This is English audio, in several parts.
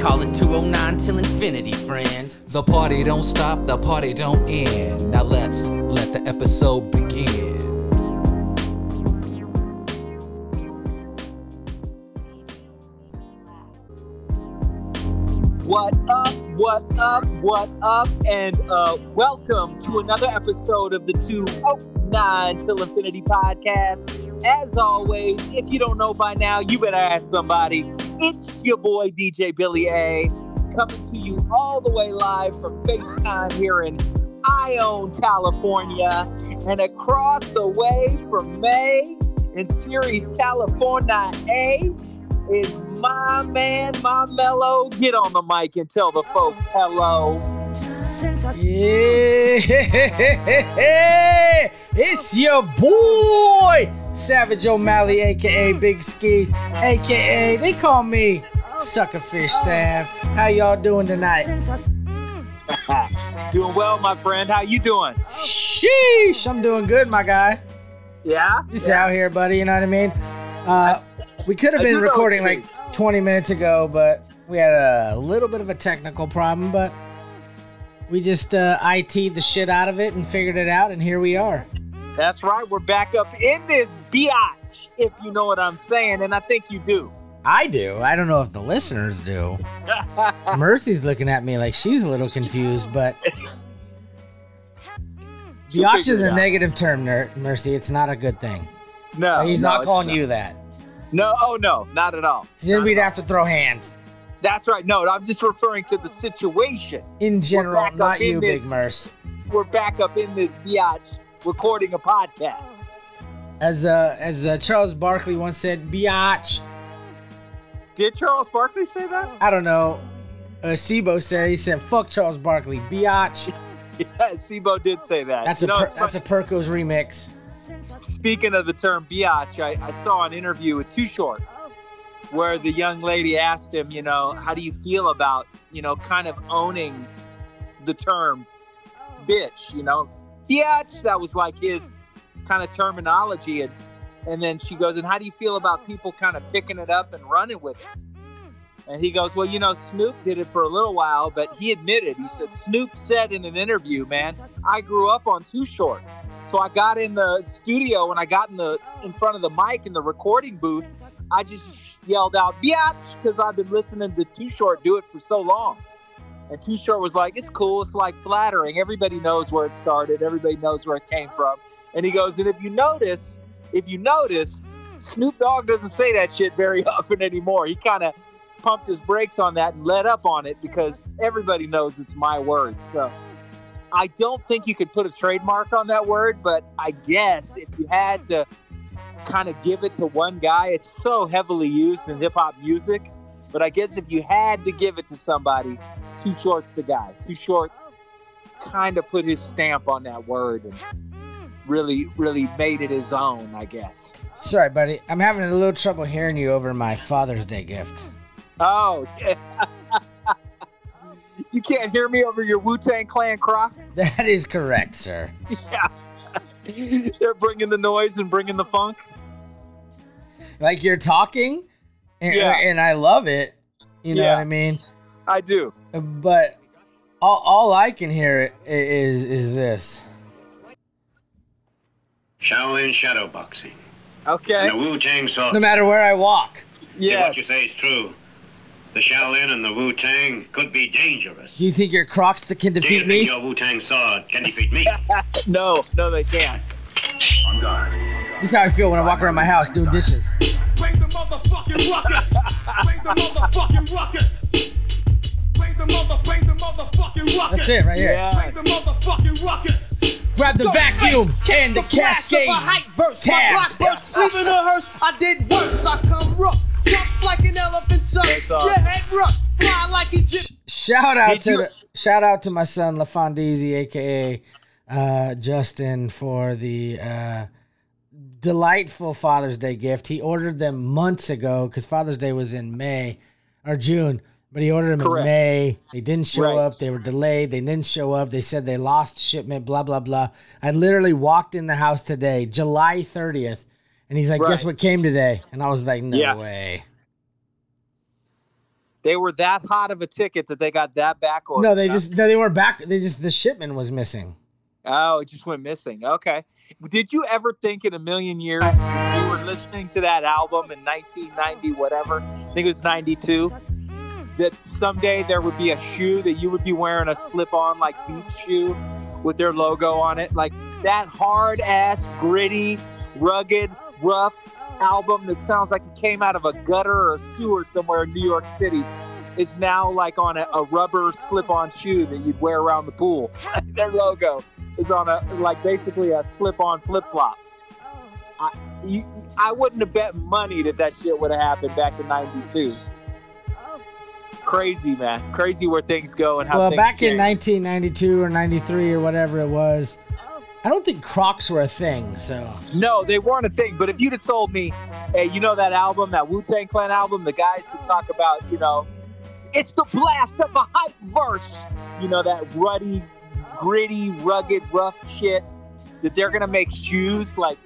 call it 209 till infinity, friend. The party don't stop, the party don't end. Now let's let the episode begin. What up, what up, what up, and welcome to another episode of the 209 till infinity podcast. As always, if you don't know by now, you better ask somebody. It's your boy, DJ Billy A, coming to you all the way live from FaceTime here in Ione, California, and across the way from May in Ceres, California A is my man, my mellow. Get on the mic and tell the folks hello. Yeah, it's your boy, Savage O'Malley, a.k.a. Big Skis, a.k.a. they call me Suckerfish Sav. How y'all doing tonight? Doing well, my friend. How you doing? Sheesh, I'm doing good, my guy. Yeah? Just out here, buddy, you know what I mean? We could have been recording like 20 minutes ago, but we had a little bit of a technical problem, but we just IT'd the shit out of it and figured it out, and here we are. That's right. We're back up in this biatch, if you know what I'm saying, and I think you do. I do. I don't know if the listeners do. Mercy's looking at me like she's a little confused, but biatch is a negative term, Mercy. It's not a good thing. No. Like, he's not calling you that. No. Oh, no. Not at all. Then we'd have to throw hands. That's right. No, I'm just referring to the situation. In general, not you, Big Merce. We're back up in this biatch, recording a podcast. As Charles Barkley once said, biatch. Did Charles Barkley say that? I don't know. Sibo said, he said, fuck Charles Barkley, biatch. Yeah, Sibo did say that. That's a Perco's remix. Speaking of the term biatch, I saw an interview with Too Short where the young lady asked him, you know, how do you feel about, you know, kind of owning the term bitch, you know? Biatch, that was like his kind of terminology. And then she goes, and how do you feel about people kind of picking it up and running with it? And he goes, well, you know, Snoop did it for a little while, but he admitted, he said, Snoop said in an interview, man, I grew up on Too Short. So I got in the studio and I got in front of the mic in the recording booth. I just yelled out, biatch, because I've been listening to Too Short do it for so long. And Too Short was like, it's cool. It's like flattering. Everybody knows where it started. Everybody knows where it came from. And he goes, and if you notice, Snoop Dogg doesn't say that shit very often anymore. He kind of pumped his brakes on that and let up on it because everybody knows it's my word. So I don't think you could put a trademark on that word, but I guess if you had to kind of give it to one guy, it's so heavily used in hip hop music. But I guess if you had to give it to somebody, Too Short's the guy. Too Short kind of put his stamp on that word and really, really made it his own, I guess. Sorry, buddy. I'm having a little trouble hearing you over my Father's Day gift. Oh, yeah. You can't hear me over your Wu-Tang Clan Crocs? That is correct, sir. Yeah. They're bringing the noise and bringing the funk. like you're talking, and I love it. You know what I mean? I do. But all I can hear is this. Shaolin shadow boxing. Okay. And the Wu-Tang salt. No matter where I walk. Yes. If what you say is true, the Shaolin and the Wu-Tang could be dangerous. Do you think your Crocs can defeat me? Do you think your Wu-Tang sword can defeat me? No, they can't. On guard. This is how I feel when I walk around my house doing dishes. Bring the motherfucking ruckus! Bring the motherfucking ruckus! Bring the motherfucking ruckus! That's it right here. Yes. Bring the motherfucking ruckus! Grab the vacuum and the cascade. Tabs. Leaving the hearse, I did worse. I come rough, jump like an elephant. Awesome. Your head rough, fly like a jet. Shout out to my son Lafondizi, aka Justin, for the delightful Father's Day gift. He ordered them months ago because Father's Day was in May or June. But he ordered them in May. They didn't show up. They were delayed. They didn't show up. They said they lost shipment, blah, blah, blah. I literally walked in the house today, July 30th, and he's like, guess what came today? And I was like, no way. They were that hot of a ticket that they got that back order. No, they weren't back. They just, the shipment was missing. Oh, it just went missing. Okay. Did you ever think in a million years you were listening to that album in 1990, whatever? I think it was 92. That someday there would be a shoe that you would be wearing, a slip-on like beach shoe with their logo on it. Like that hard-ass, gritty, rugged, rough album that sounds like it came out of a gutter or a sewer somewhere in New York City is now like on a rubber slip-on shoe that you'd wear around the pool. Their logo is on basically a slip-on flip-flop. I wouldn't have bet money that shit would have happened back in 92. Crazy, man. Crazy where things go and how things change. Well, back in 1992 or 93 or whatever it was, I don't think Crocs were a thing, so. No, they weren't a thing. But if you'd have told me, hey, you know that album, that Wu-Tang Clan album, the guys that talk about, you know, it's the blast of a hype verse. You know, that ruddy, gritty, rugged, rough shit that they're going to make shoes, like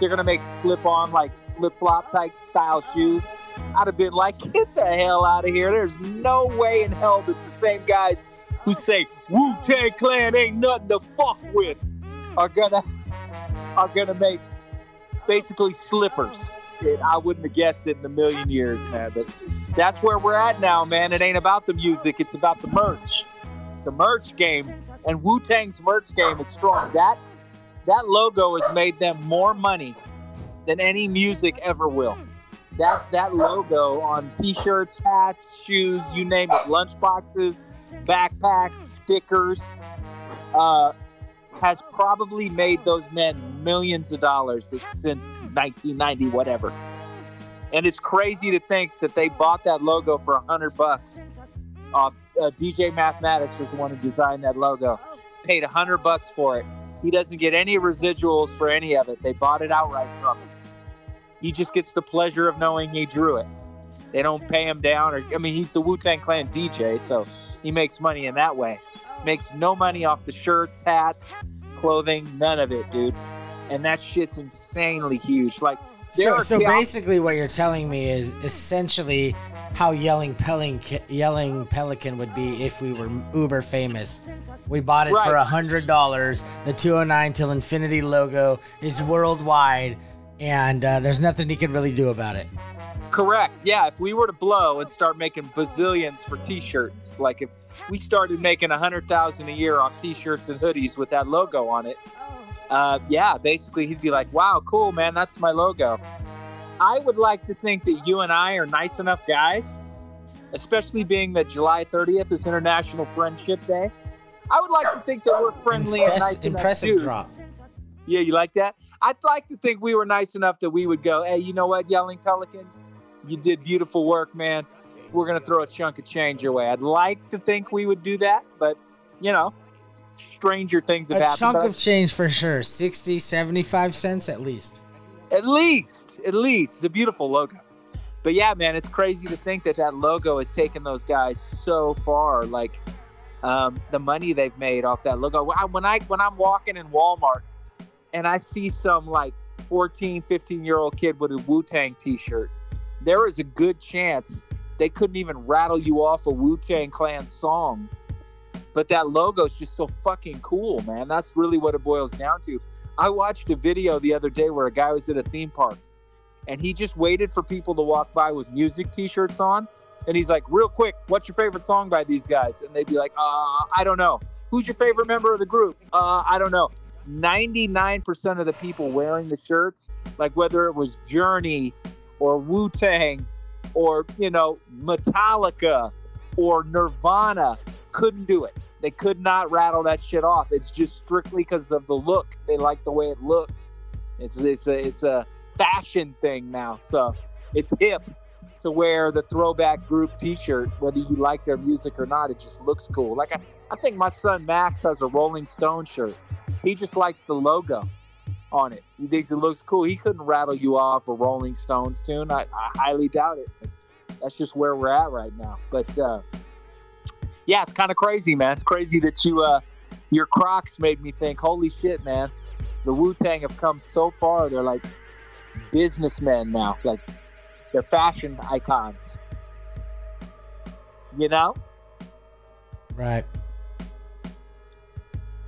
they're going to make slip-on, like flip-flop type style shoes. I'd have been like, get the hell out of here. There's no way in hell that the same guys who say Wu-Tang Clan ain't nothing to fuck with are gonna make basically slippers. I wouldn't have guessed it in a million years, man. But that's where we're at now, man. It ain't about the music. It's about the merch. The merch game. And Wu-Tang's merch game is strong. That logo has made them more money than any music ever will. That logo on t-shirts, hats, shoes, you name it, lunchboxes, backpacks, stickers, has probably made those men millions of dollars since 1990, whatever. And it's crazy to think that they bought that logo for $100 off. DJ Mathematics was the one who designed that logo. Paid $100 for it. He doesn't get any residuals for any of it. They bought it outright from him. He just gets the pleasure of knowing he drew it. They don't pay him down. He's the Wu-Tang Clan DJ, so he makes money in that way. Makes no money off the shirts, hats, clothing, none of it, dude. And that shit's insanely huge. Like, so basically what you're telling me is essentially how Yelling Pelican would be if we were uber famous. We bought it for $100. The 209 Till Infinity logo is worldwide. And there's nothing he could really do about it. Correct. Yeah, if we were to blow and start making bazillions for t-shirts, like if we started making 100,000 a year off t-shirts and hoodies with that logo on it, basically he'd be like, wow, cool, man, that's my logo. I would like to think that you and I are nice enough guys, especially being that July 30th is International Friendship Day. I would like to think that we're friendly and nice enough drop. Yeah, you like that? I'd like to think we were nice enough that we would go, hey, you know what, Yelling Pelican? You did beautiful work, man. We're going to throw a chunk of change your way. I'd like to think we would do that, but, you know, stranger things have happened. A chunk of change for sure. 60, 75 cents at least. At least. It's a beautiful logo. But, yeah, man, it's crazy to think that logo has taken those guys so far. Like, the money they've made off that logo. When I'm walking in Walmart, and I see some like 14, 15-year-old kid with a Wu-Tang t-shirt, there is a good chance they couldn't even rattle you off a Wu-Tang Clan song. But that logo's just so fucking cool, man. That's really what it boils down to. I watched a video the other day where a guy was at a theme park, and he just waited for people to walk by with music t-shirts on. And he's like, real quick, what's your favorite song by these guys? And they'd be like, I don't know. Who's your favorite member of the group? I don't know. 99% of the people wearing the shirts, like whether it was Journey or Wu-Tang or, you know, Metallica or Nirvana, couldn't do it. They could not rattle that shit off. It's just strictly because of the look. They like the way it looked. It's a fashion thing now. So it's hip to wear the throwback group t-shirt, whether you like their music or not. It just looks cool. Like I think my son Max has a Rolling Stones shirt. He just likes the logo on it. He thinks it looks cool. He couldn't rattle you off a Rolling Stones tune. I highly doubt it. That's just where we're at right now. But yeah, it's kind of crazy, man. It's crazy that you your Crocs made me think, holy shit, man, the Wu-Tang have come so far. They're like businessmen now. Like, they're fashion icons, you know? Right.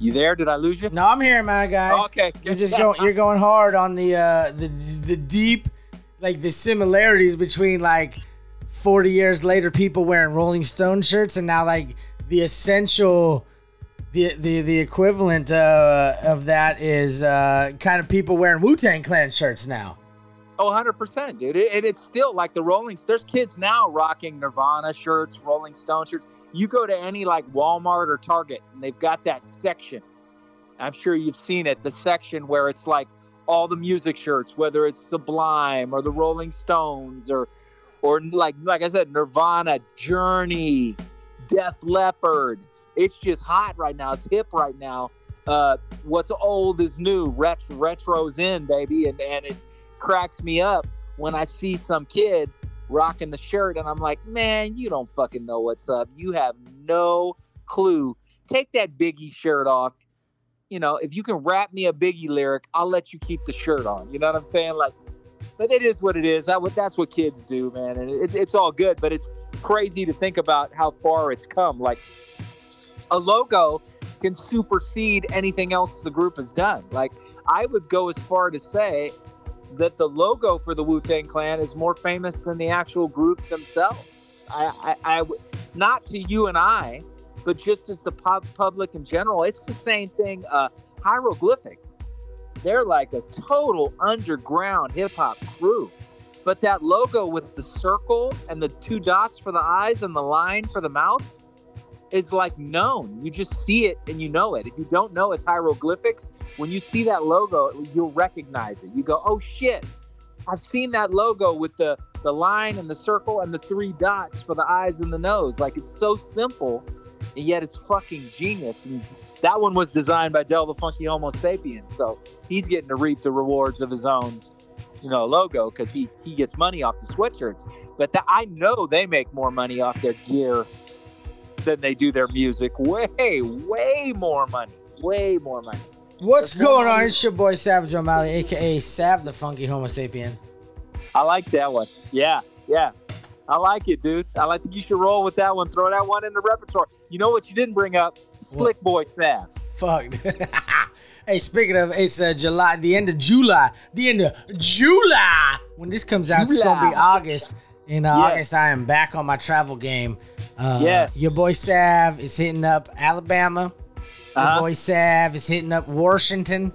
You there? Did I lose you? No, I'm here, my guy. Oh, okay. You're going hard on the deep, like the similarities between like 40 years later, people wearing Rolling Stone shirts, and now like the essential, the equivalent of that is kind of people wearing Wu-Tang Clan shirts now. Oh, 100%, dude. And it's still like the Rolling... There's kids now rocking Nirvana shirts, Rolling Stone shirts. You go to any like Walmart or Target, and they've got that section. I'm sure you've seen it, the section where it's like all the music shirts, whether it's Sublime or the Rolling Stones or like I said, Nirvana, Journey, Def Leppard. It's just hot right now. It's hip right now. What's old is new. Retro's in, baby, and it cracks me up when I see some kid rocking the shirt, and I'm like, man, you don't fucking know what's up. You have no clue. Take that Biggie shirt off. You know, if you can rap me a Biggie lyric, I'll let you keep the shirt on. You know what I'm saying? Like, but it is what it is. That's what kids do, man. And it's all good, but it's crazy to think about how far it's come. Like, a logo can supersede anything else the group has done. Like, I would go as far to say that the logo for the Wu-Tang Clan is more famous than the actual group themselves. I not to you and I, but just as the public in general, it's the same thing. Hieroglyphics, they're like a total underground hip-hop crew. But that logo with the circle and the two dots for the eyes and the line for the mouth is like known. You just see it and you know it. If you don't know it's Hieroglyphics, when you see that logo, you'll recognize it. You go, oh shit, I've seen that logo with the line and the circle and the three dots for the eyes and the nose. Like, it's so simple, and yet it's fucking genius. And that one was designed by Del the Funky Homo Sapien, so he's getting to reap the rewards of his own, you know, logo, because he gets money off the sweatshirts. But I know they make more money off their gear than they do their music. Way more money. What's going on? It's your boy Savage O'Malley, aka Sav the Funky Homo Sapien. I like that one. Yeah, I like it, dude. I like that. You should roll with that one. Throw that one in the repertoire. You know what you didn't bring up? Slick Boy Sav. Fuck. Hey, speaking of, it's July, the end of July when this comes out. It's gonna be August. August, I am back on my travel game. Yes. Your boy Sav is hitting up Alabama. Your boy Sav is hitting up Washington.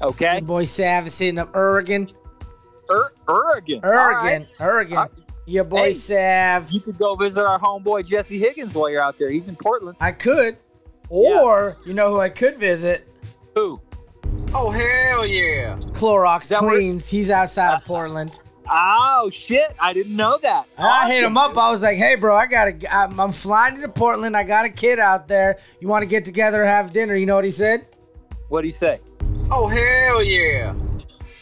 Okay. Your boy Sav is hitting up Oregon. Oregon. Right. Your boy Sav. You could go visit our homeboy Jesse Higgins while you're out there. He's in Portland. I could. Or, you know who I could visit? Who? Oh, hell yeah. Clorox Queens. He's outside of Portland. Oh shit! I didn't know that. Awesome. I hit him up. I was like, "Hey, bro, I'm flying to Portland. I got a kid out there. You want to get together and have dinner?" You know what he said? What did he say? Oh hell yeah!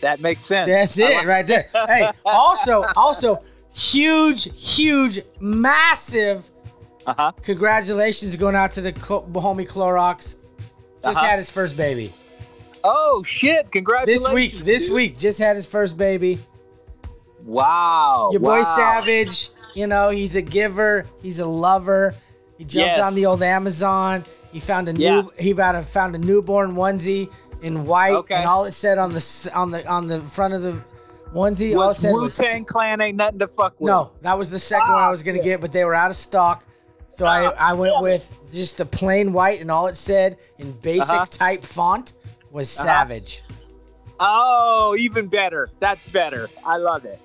That makes sense. That's it right there. Hey, also, huge, massive. Congratulations going out to the homie Clorox. Just had his first baby. Oh shit! Congratulations. This week, just had his first baby. Wow. Your boy Savage, you know, he's a giver, he's a lover. He jumped on the old Amazon. He found a newborn onesie in white, and all it said on the front of the onesie was Wu-Tang Clan ain't nothing to fuck with. No, that was the second one I was gonna get, but they were out of stock, so I went with just the plain white, and all it said in basic type font was Savage. Oh, even better. That's better. I love it.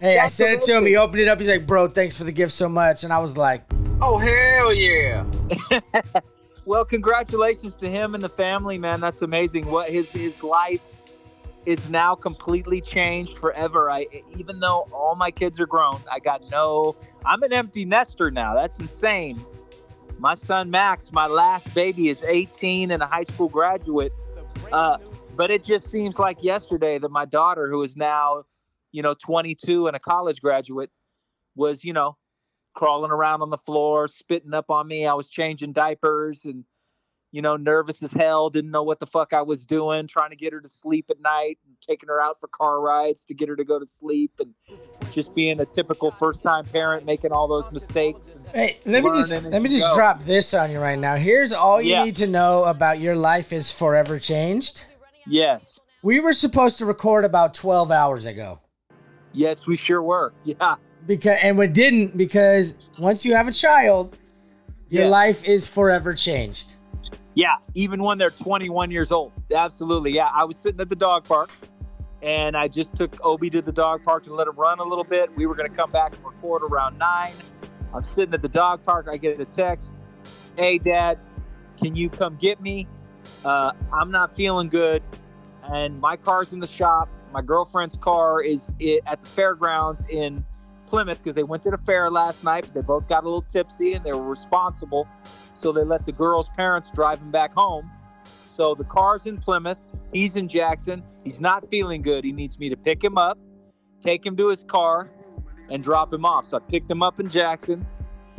Hey, I sent it to him. He opened it up. He's like, bro, thanks for the gift so much. And I was like, oh, hell yeah. Well, congratulations to him and the family, man. That's amazing. What his life is now completely changed forever. Even though all my kids are grown, I'm an empty nester now. That's insane. My son, Max, my last baby, is 18 and a high school graduate. But it just seems like yesterday that my daughter, who is now, 22 and a college graduate, was, crawling around on the floor, spitting up on me. I was changing diapers and, nervous as hell, didn't know what the fuck I was doing, trying to get her to sleep at night, and taking her out for car rides to get her to go to sleep, and just being a typical first-time parent, making all those mistakes. Hey, let me just drop this on you right now. Here's all you need to know about your life is forever changed. Yes. We were supposed to record about 12 hours ago. Yes, we sure were. Yeah. And we didn't, because once you have a child, your life is forever changed. Yeah, even when they're 21 years old. Absolutely. Yeah, I was sitting at the dog park, and I just took Obi to the dog park to let him run a little bit. We were going to come back and record around 9. I'm sitting at the dog park. I get a text. Hey, Dad, can you come get me? I'm not feeling good, and my car's in the shop. My girlfriend's car is at the fairgrounds in Plymouth, because they went to the fair last night, but they both got a little tipsy and they were responsible, so they let the girl's parents drive them back home. So the car's in Plymouth, he's in Jackson, he's not feeling good, he needs me to pick him up, take him to his car, and drop him off. So I picked him up in Jackson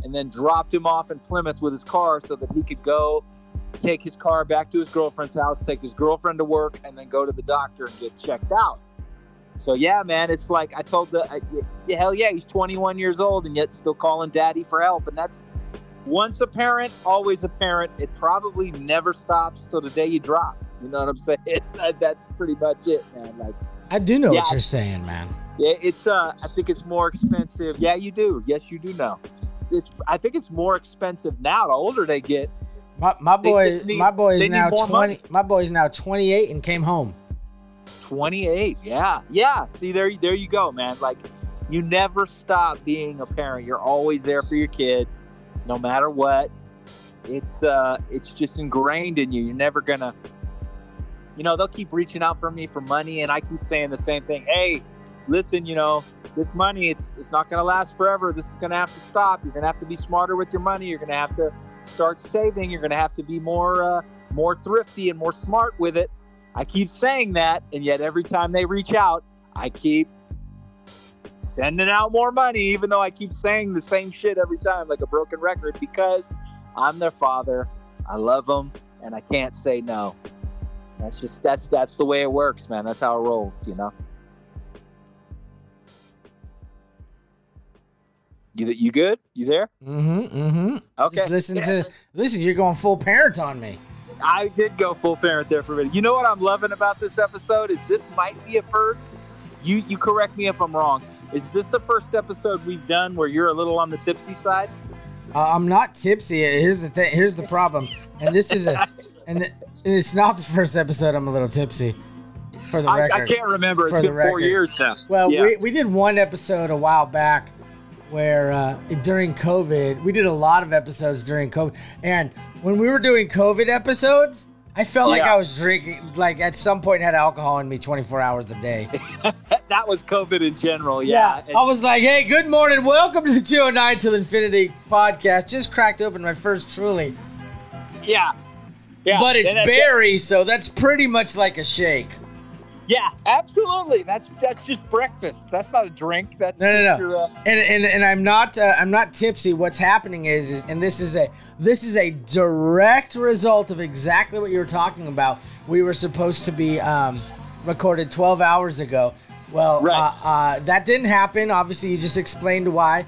and then dropped him off in Plymouth with his car, so that he could go take his car back to his girlfriend's house, take his girlfriend to work, and then go to the doctor and get checked out. So yeah, man, it's like I told hell yeah, he's 21 years old and yet still calling daddy for help. And that's once a parent, always a parent. It probably never stops till the day you drop. You know what I'm saying? That's pretty much it, man. Like, I do know what you're saying, man. Yeah, it's I think it's more expensive. Yeah, you do. Yes, you do know. I think it's more expensive now the older they get. My boy's now 28 and came home. 28, yeah. See, there you go, man. Like, you never stop being a parent. You're always there for your kid, no matter what. It's just ingrained in you. You're never gonna, they'll keep reaching out for me for money, and I keep saying the same thing. Hey, listen, this money, it's not gonna last forever. This is gonna have to stop. You're gonna have to be smarter with your money. You're gonna have to start saving. You're gonna have to be more thrifty and more smart with it. I keep saying that, and yet every time they reach out, I keep sending out more money, even though I keep saying the same shit every time, like a broken record, because I'm their father, I love them, and I can't say no. That's the way it works, man. That's how it rolls, You good? You there? Mm-hmm. Okay. Just listen, you're going full parent on me. I did go full parent there for a minute. You know what I'm loving about this episode is this might be a first. You correct me if I'm wrong. Is this the first episode we've done where you're a little on the tipsy side? I'm not tipsy. Here's the thing. Here's the problem. And this is and it's not the first episode I'm a little tipsy. For the record, I can't remember. It's been 4 years now. Well, we did one episode a while back where during COVID, we did a lot of episodes during COVID, and when we were doing COVID episodes, I felt like I was drinking, like at some point had alcohol in me 24 hours a day. That was COVID in general, yeah. I was like, hey, good morning. Welcome to the 209 Till Infinity Podcast. Just cracked open my first truly. Yeah. But it's berry, so that's pretty much like a shake. Yeah, absolutely. That's just breakfast. That's not a drink. That's no. And I'm not tipsy. What's happening is, and this is a direct result of exactly what you were talking about. We were supposed to be recorded 12 hours ago. Well, right. That didn't happen. Obviously, you just explained why.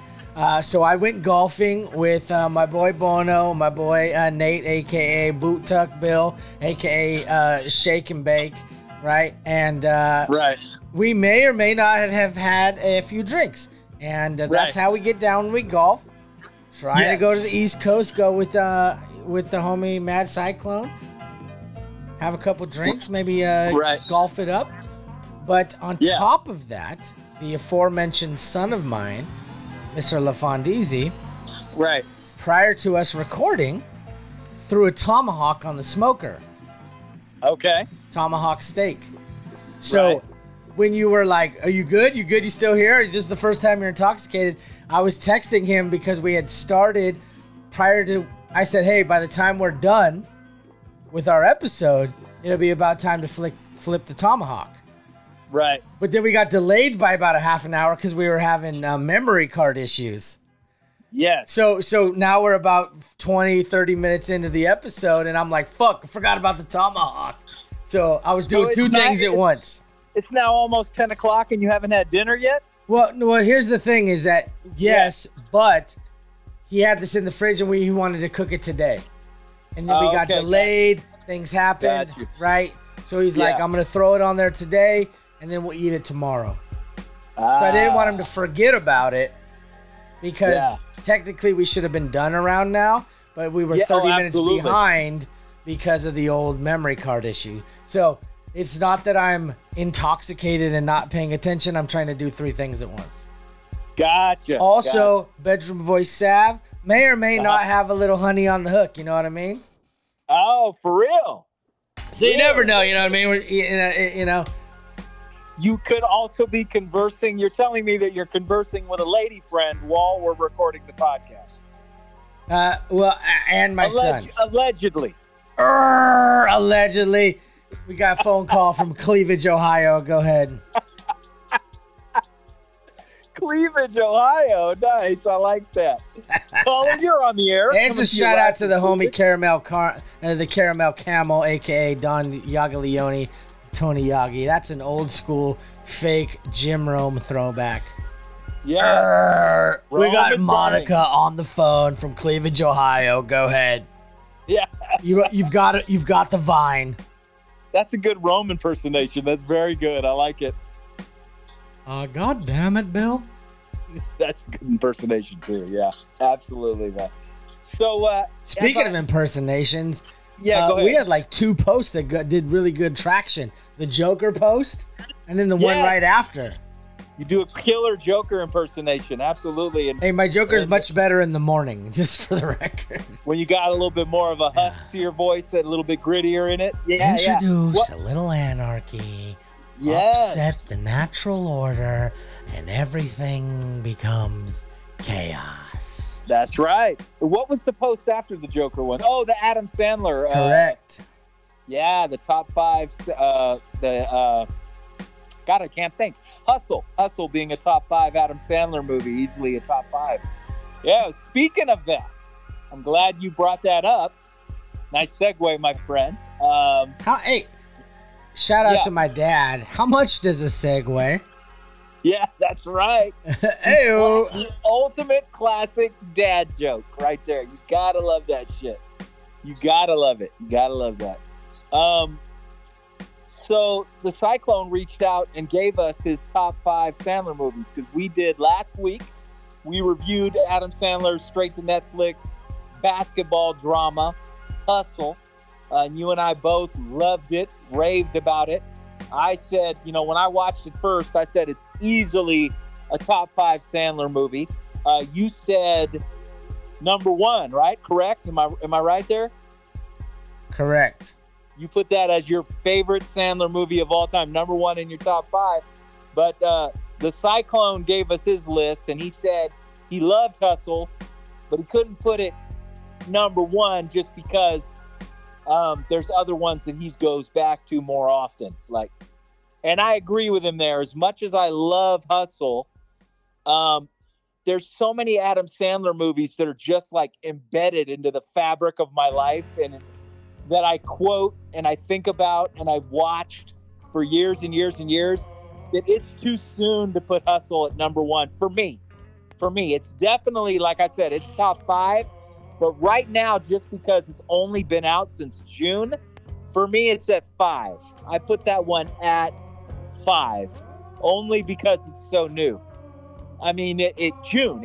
So I went golfing with my boy Bono, my boy Nate, a.k.a. Boot Tuck Bill, a.k.a. Shake and Bake, right? And we may or may not have had a few drinks. And that's how we get down when we golf. Trying to go to the East Coast, go with the homie Mad Cyclone, have a couple drinks, maybe golf it up. But on top of that, the aforementioned son of mine, Mr. Lafondizi, prior to us recording, threw a tomahawk on the smoker. Okay. Tomahawk steak. So when you were like, are you good? You good? You still here? This is the first time you're intoxicated. I was texting him because we had started prior to, I said, hey, by the time we're done with our episode, it'll be about time to flip the tomahawk. Right. But then we got delayed by about a half an hour because we were having memory card issues. Yes. So now we're about 20, 30 minutes into the episode, and I'm like, fuck, I forgot about the tomahawk. So I was doing two things at once. It's now almost 10 o'clock, and you haven't had dinner yet? Well, here's the thing is that, yes, but he had this in the fridge, and he wanted to cook it today. And then we got delayed. Things happened, right? So he's like, I'm going to throw it on there today. And then we'll eat it tomorrow. So I didn't want him to forget about it because technically we should have been done around now, but we were 30 minutes behind because of the old memory card issue. So it's not that I'm intoxicated and not paying attention. I'm trying to do three things at once. Gotcha. Also, Bedroom Voice Sav may or may not have a little honey on the hook. You know what I mean? Oh, for real. So you never know. You know what I mean? You could also be conversing. You're telling me that you're conversing with a lady friend while we're recording the podcast. And my son. Allegedly. Allegedly. We got a phone call from Cleavage, Ohio. Go ahead. Cleavage, Ohio. Nice. I like that. Colin, you're on the air. And it's a shout out to the homie Caramel the Caramel Camel, a.k.a. Don Yagalioni. Tony Yagi. That's an old school fake Jim Rome throwback. Yeah. We got Monica on the phone from Cleavage, Ohio. Go ahead. Yeah. You've got the vine. That's a good Rome impersonation. That's very good. I like it. God damn it, Bill. That's a good impersonation too. Yeah. Absolutely, man. So speaking of impersonations, yeah, go ahead. We had like two posts that did really good traction. The Joker post and then the one right after. You do a killer Joker impersonation, absolutely. And, hey, my Joker's much better in the morning, just for the record. When you got a little bit more of a husk to your voice, a little bit grittier in it. Yeah, introduce a little anarchy, upset the natural order, and everything becomes chaos. That's right. What was the post after the Joker one? Oh, the Adam Sandler. Correct. The top five. God, I can't think. Hustle being a top five Adam Sandler movie, easily a top five. Yeah. Speaking of that, I'm glad you brought that up. Nice segue, my friend. Shout out to my dad. How much does a segue? Yeah, that's right. Hey-o. The ultimate classic dad joke right there. You gotta love that shit. You gotta love it. You gotta love that. So the Cyclone reached out and gave us his top five Sandler movies because we did last week. We reviewed Adam Sandler's straight to Netflix basketball drama, Hustle. And you and I both loved it, raved about it. I said, when I watched it first, I said it's easily a top five Sandler movie. You said number one, right? Correct? Am I right there? Correct. You put that as your favorite Sandler movie of all time, number one in your top five. But the Cyclone gave us his list, and he said he loved Hustle, but he couldn't put it number one just because there's other ones that he goes back to more often, like And I agree with him there. As much as I love Hustle, there's so many Adam Sandler movies that are just like embedded into the fabric of my life and that I quote and I think about and I've watched for years and years and years, that it's too soon to put Hustle at number one for me. For me, it's definitely, like I said, it's top five. But right now, just because it's only been out since June, for me, it's at five. I put that one at five only because it's so new. I mean, it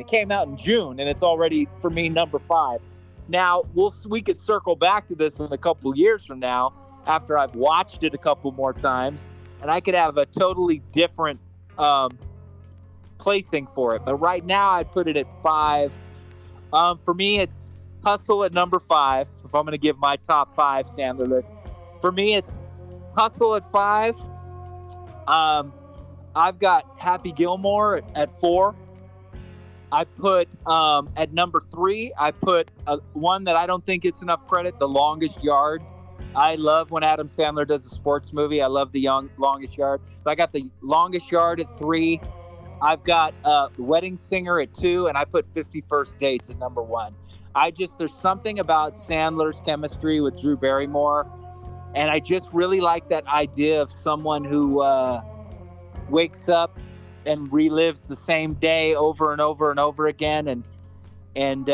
came out in June, and it's already, for me, number five. Now, we could circle back to this in a couple of years from now after I've watched it a couple more times, and I could have a totally different placing for it. But right now, I'd put it at five. For me, it's Hustle at number five, if I'm going to give my top five Sandler list. For me, it's Hustle at five. I've got Happy Gilmore at four. I put at number three, I put one that I don't think gets enough credit, The Longest Yard. I love when Adam Sandler does a sports movie. I love The Longest Yard. So I got The Longest Yard at three. I've got The Wedding Singer at two, and I put 50 First Dates at number one. There's something about Sandler's chemistry with Drew Barrymore, and I just really like that idea of someone who wakes up and relives the same day over and over and over again, and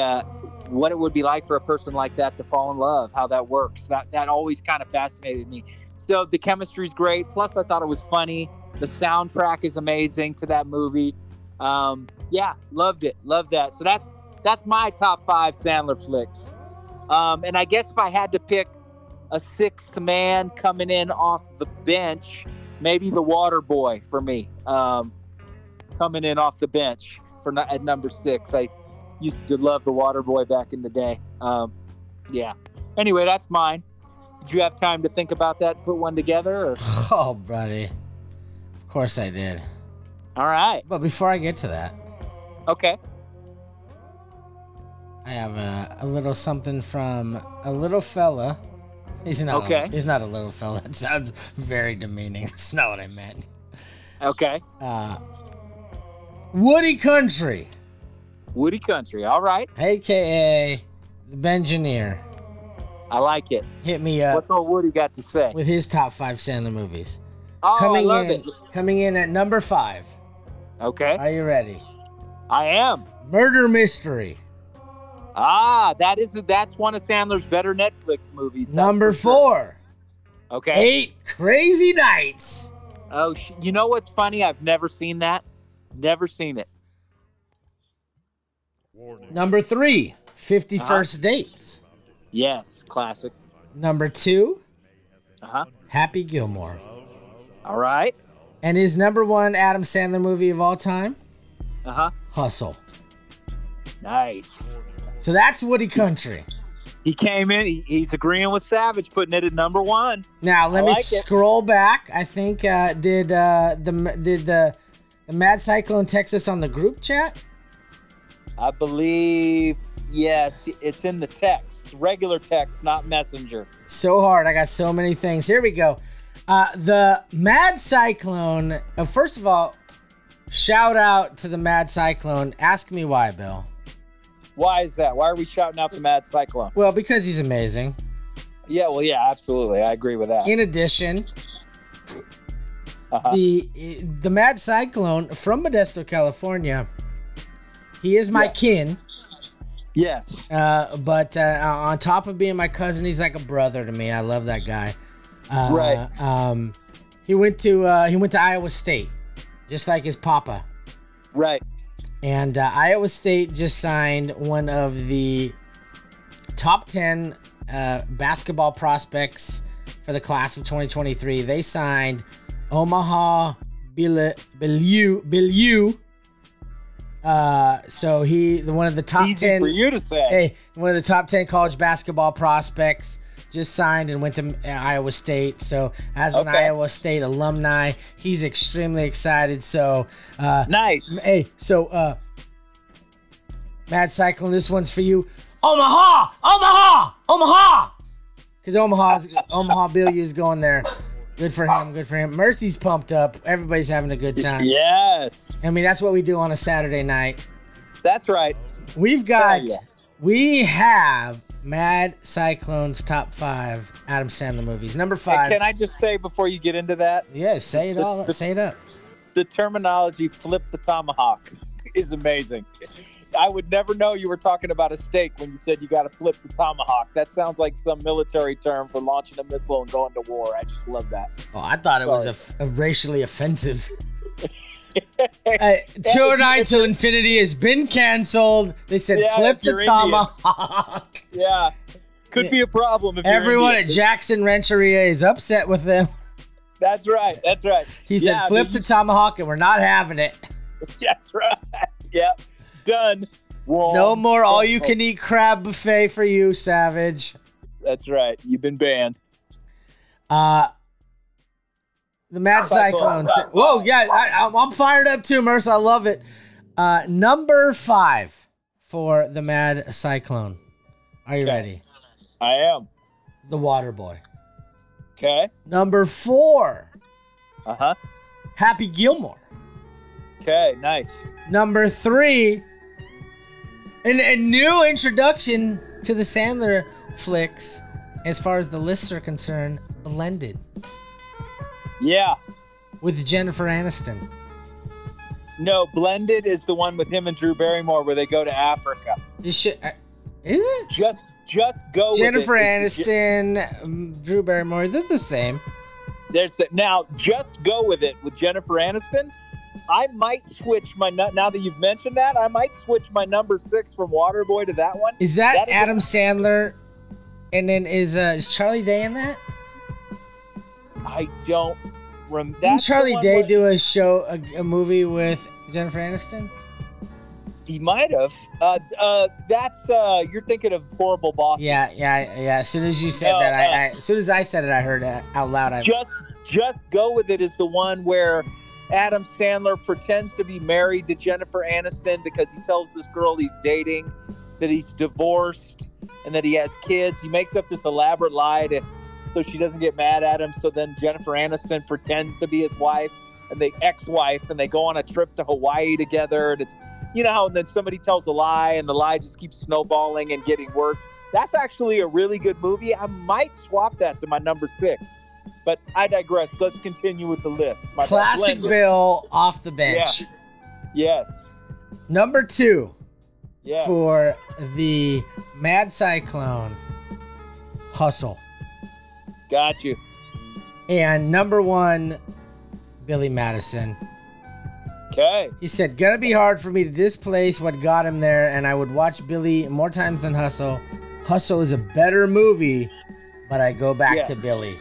what it would be like for a person like that to fall in love, how that works. That always kind of fascinated me. So the chemistry's great. Plus, I thought it was funny. The soundtrack is amazing to that movie. Loved it. Loved that. So that's my top five Sandler flicks. And I guess if I had to pick a sixth man coming in off the bench, maybe The Water Boy for me, coming in off the bench at number six. I used to love The Water Boy back in the day. Anyway, that's mine. Did you have time to think about that and put one together? Or? Oh, buddy. Of course I did. All right. But before I get to that. Okay. I have a little something from a little fella. He's not a little fella. That sounds very demeaning. That's not what I meant. Okay. Woody Country. All right. AKA the Benjineer. I like it. Hit me up. What's old Woody got to say? With his top five Sandler movies. Oh, Coming in at number five. Okay. Are you ready? I am. Murder Mystery. Ah, that's one of Sandler's better Netflix movies. Number four. Sure. Okay. Eight Crazy Nights. Oh, you know what's funny? I've never seen that. Never seen it. Number three, 50 First Dates. Yes, classic. Number two, Happy Gilmore. All right. And his number one Adam Sandler movie of all time? Hustle. Nice. So that's Woody Country. He came in. He's agreeing with Savage, putting it at number one. Now let me scroll back. I think did the Mad Cyclone text us on the group chat? I believe yes. It's in the text, regular text, not Messenger. So hard. I got so many things. Here we go. The Mad Cyclone. First of all, shout out to the Mad Cyclone. Ask me why, Bill. Why is that? Why are we shouting out the Mad Cyclone? Well, because he's amazing. Yeah, well, yeah, absolutely. I agree with that. In addition, the Mad Cyclone from Modesto, California, he is my kin. Yes. But on top of being my cousin, he's like a brother to me. I love that guy. Right. He went to Iowa State, just like his papa. Right. And Iowa State just signed one of the top 10 basketball prospects for the class of 2023. They signed Omaha Bilieu. So one of the top 10. For you to say. Hey, one of the top 10 college basketball prospects just signed and went to Iowa State. So as an Iowa State alumni, he's extremely excited. So nice. Hey, so Mad Cyclone, this one's for you. Omaha! Because Omaha Billy is going there. Good for him. Good for him. Mercy's pumped up. Everybody's having a good time. Yes. I mean, that's what we do on a Saturday night. That's right. We've got, we have Mad Cyclone's top 5 Adam Sandler movies. Number 5. Hey, can I just say before you get into that? Yeah, say it all. Say it up. The terminology "flip the tomahawk" is amazing. I would never know you were talking about a steak when you said you got to flip the tomahawk. That sounds like some military term for launching a missile and going to war. I just love that. Oh, I thought it was a racially offensive. 209 Till Infinity has been canceled. They said flip the tomahawk. Yeah, could be a problem. If everyone at Jackson Rancheria is upset with them. That's right. That's right. He said flip the tomahawk and we're not having it. That's right. Yep. Done. Wrong. No more all-you-can-eat crab buffet for you, Savage. That's right. You've been banned. The Mad Cyclone. Whoa, yeah, I'm fired up too, Merce. I love it. Number 5 for the Mad Cyclone. Are you ready? I am. The Water Boy. Okay. Number 4. Uh-huh. Happy Gilmore. Okay, nice. Number 3. And a new introduction to the Sandler flicks, as far as the lists are concerned, Blended. Yeah. With Jennifer Aniston. No, Blended is the one with him and Drew Barrymore where they go to Africa. Is it? Just go Jennifer with it. Aniston, Drew Barrymore, they're the same. Now, just go with it with Jennifer Aniston. I might switch my, now that you've mentioned that, I might switch my number 6 from Waterboy to that one. Is that Adam Sandler? And then is Charlie Day in that? I don't remember. Didn't Charlie Day do a movie with Jennifer Aniston? He might have. You're thinking of Horrible Bosses. Yeah. As soon as you said that, as soon as I said it, I heard it out loud. Just go with it is the one where Adam Sandler pretends to be married to Jennifer Aniston because he tells this girl he's dating that he's divorced and that he has kids. He makes up this elaborate lie so she doesn't get mad at him. So then Jennifer Aniston pretends to be his wife and the ex-wife, and they go on a trip to Hawaii together, and it's, you know, and then somebody tells a lie and the lie just keeps snowballing and getting worse. That's actually a really good movie. I might swap that to my number 6. But I digress. Let's continue with the list. My classic Bill off the bench. Yeah. Yes. Number 2 for the Mad Cyclone, Hustle. Got you. And number 1, Billy Madison. Okay. He said, gonna be hard for me to displace what got him there, and I would watch Billy more times than Hustle. Hustle is a better movie, but I go back to Billy.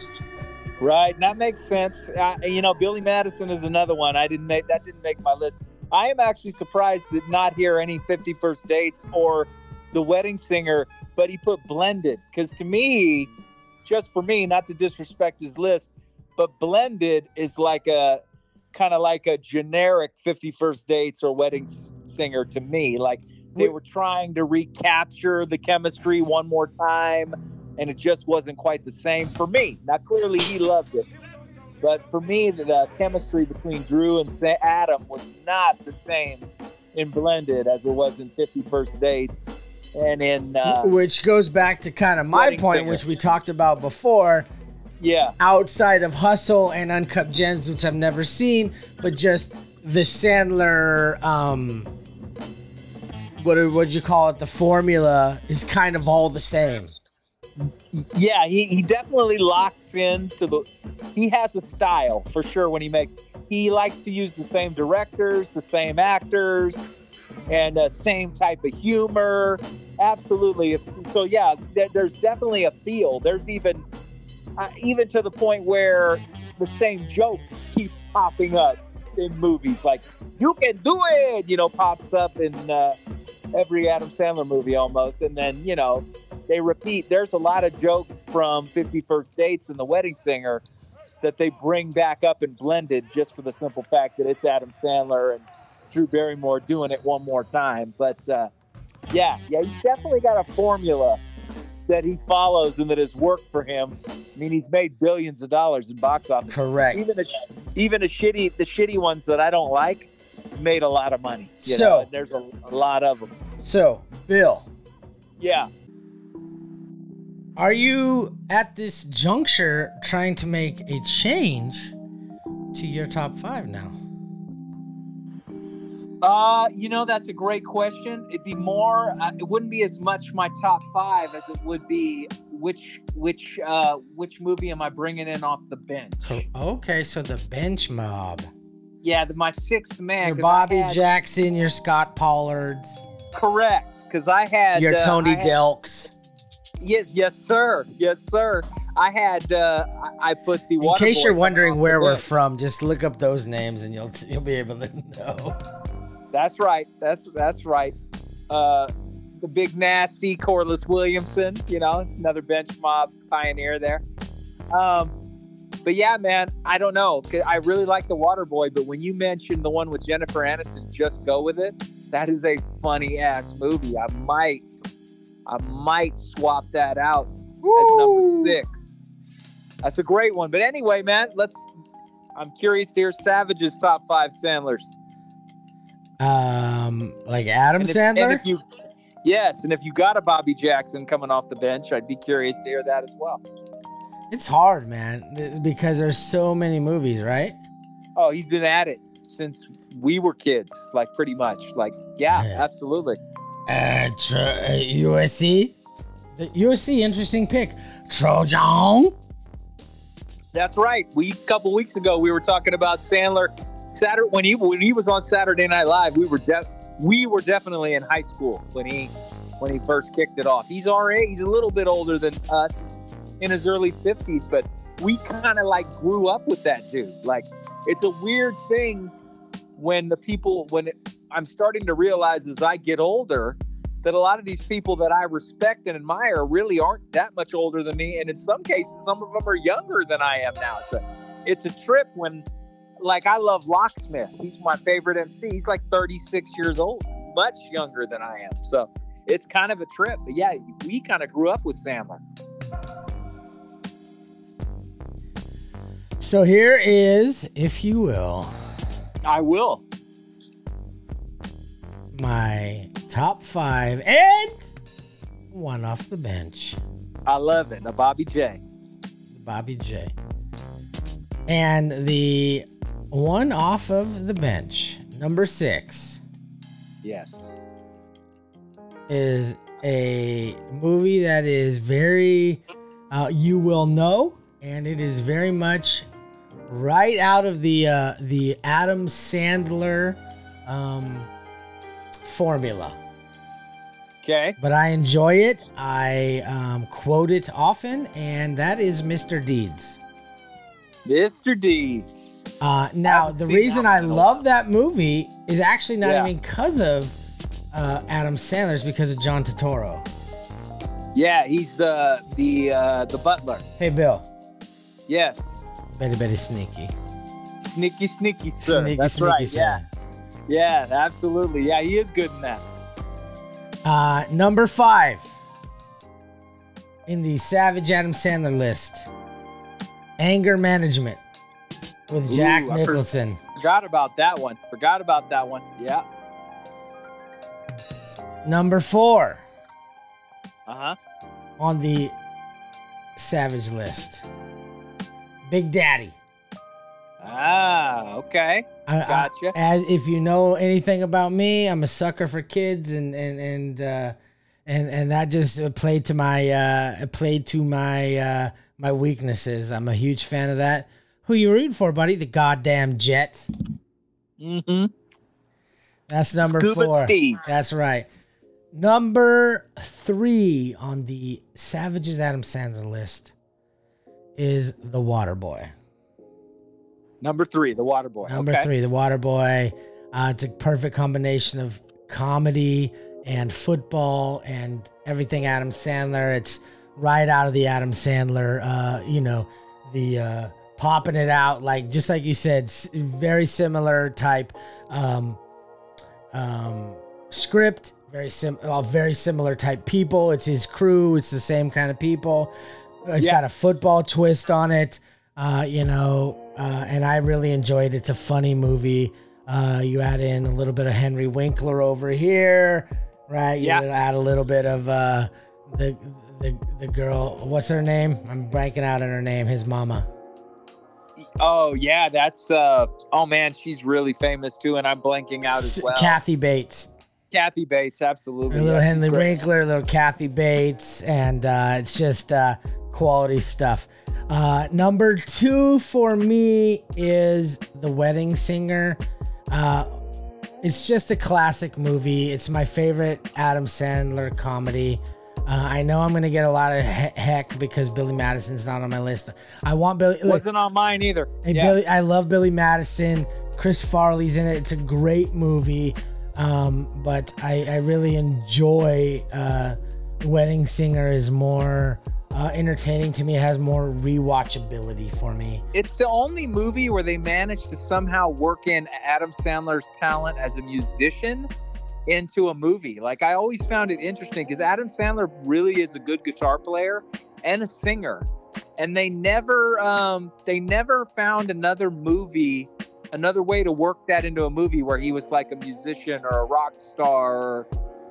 Right, that makes sense. Billy Madison is another one. That didn't make my list. I am actually surprised to not hear any 50 First Dates or The Wedding Singer, but he put Blended. Because to me, just for me, not to disrespect his list, but Blended is like a generic 50 First Dates or Wedding Singer to me. Like they were trying to recapture the chemistry one more time, and it just wasn't quite the same for me. Now, clearly he loved it. But for me, the chemistry between Drew and Adam was not the same in Blended as it was in 50 First Dates. And in... which goes back to kind of my point, which we talked about before. Yeah. Outside of Hustle and Uncut Gems, which I've never seen, but just the Sandler... what'd you call it? The formula is kind of all the same. Yeah, he definitely locks in to he has a style for sure when he likes to use the same directors, the same actors, and the same type of humor. Absolutely. So yeah, there's definitely a feel. There's even to the point where the same joke keeps popping up in movies. Like, you can do it, pops up in every Adam Sandler movie almost. And then, they repeat. There's a lot of jokes from 50 First Dates and The Wedding Singer that they bring back up and Blended just for the simple fact that it's Adam Sandler and Drew Barrymore doing it one more time. But, he's definitely got a formula that he follows and that has worked for him. I mean, he's made billions of dollars in box office. Correct. Even the shitty ones that I don't like made a lot of money. You know, and there's a lot of them. So, Bill. Yeah. Are you at this juncture trying to make a change to your top five now? That's a great question. It'd be more, it wouldn't be as much my top five as it would be which movie am I bringing in off the bench? Okay, so the bench mob. Yeah, my sixth man. Your Bobby Jackson, your Scott Pollard. Correct, because I had your Tony Delks. Yes, sir. I had I put the Water Boy. In case you're wondering where we're from, just look up those names and you'll be able to know. That's right. That's right. The Big Nasty, Corliss Williamson, another bench mob pioneer there. But yeah, man, I don't know. I really like the Water Boy, but when you mentioned the one with Jennifer Aniston, Just Go With It, that is a funny ass movie. I might swap that out as number six. That's a great one. But anyway, man, I'm curious to hear Savage's top five Sandlers. Like Adam Sandler? And if you got a Bobby Jackson coming off the bench, I'd be curious to hear that as well. It's hard, man, because there's so many movies, right? Oh, he's been at it since we were kids, like pretty much. Like, yeah. Absolutely. USC? The USC, interesting pick. Trojan? That's right. A couple weeks ago, we were talking about Sandler. When he was on Saturday Night Live, we were definitely in high school when he first kicked it off. He's our age. He's a little bit older than us, in his early 50s, but we kind of like grew up with that dude. Like, it's a weird thing I'm starting to realize as I get older that a lot of these people that I respect and admire really aren't that much older than me. And in some cases, some of them are younger than I am now. It's a trip when, like, I love Locksmith. He's my favorite MC. He's like 36 years old, much younger than I am. So it's kind of a trip. But yeah, we kind of grew up with Sandler. So here is, if you will. I will. My top five and one off the bench. I love it. Bobby J. And the one off of the bench, number six. Yes. Is a movie that is very, you will know, and it is very much right out of the Adam Sandler, formula. Okay. But I enjoy it. I quote it often, and that is Mr. Deeds. Mr. Deeds. Now, the reason I love that movie is actually not even because of Adam Sandler's, because of John Turturro. Yeah, he's the butler. Hey, Bill. Yes. Very, very sneaky. Sneaky, sir. That's right. Sir. Yeah. Yeah, absolutely. Yeah, he is good in that. Number five in the Savage Adam Sandler list, Anger Management with Jack Nicholson. Forgot about that one. Yeah. Number four. On the Savage list, Big Daddy. Ah, okay. Gotcha. As if you know anything about me, I'm a sucker for kids, and that just played to my weaknesses. I'm a huge fan of that. Who you rooting for, buddy? The goddamn Jets. Mm-hmm. That's number Scuba four. Steve. That's right. Number three on the Savage's Adam Sandler list is The Water Boy. Number three, The Water Boy. It's a perfect combination of comedy and football and everything Adam Sandler. It's right out of the Adam Sandler, the popping it out. Like, just like you said, very similar type script, Very similar type people. It's his crew. It's the same kind of people. It's got a football twist on it, and I really enjoyed it. It's a funny movie. You add in a little bit of Henry Winkler over here, right? You add a little bit of the girl. What's her name? I'm blanking out on her name. His mama. Oh yeah, that's she's really famous too, and I'm blanking out as well. Kathy Bates, absolutely. A little Henry Winkler, a little Kathy Bates, and it's just quality stuff. Number two for me is The Wedding Singer. It's just a classic movie. It's my favorite Adam Sandler comedy. I know I'm going to get a lot of heck because Billy Madison's not on my list. I want Billy. Wasn't on mine either. Billy, I love Billy Madison. Chris Farley's in it. It's a great movie. But I really enjoy Wedding Singer is more entertaining to me. It has more rewatchability for me. It's the only movie where they managed to somehow work in Adam Sandler's talent as a musician into a movie. Like, I always found it interesting because Adam Sandler really is a good guitar player and a singer, and they never found another way to work that into a movie where he was like a musician or a rock star, or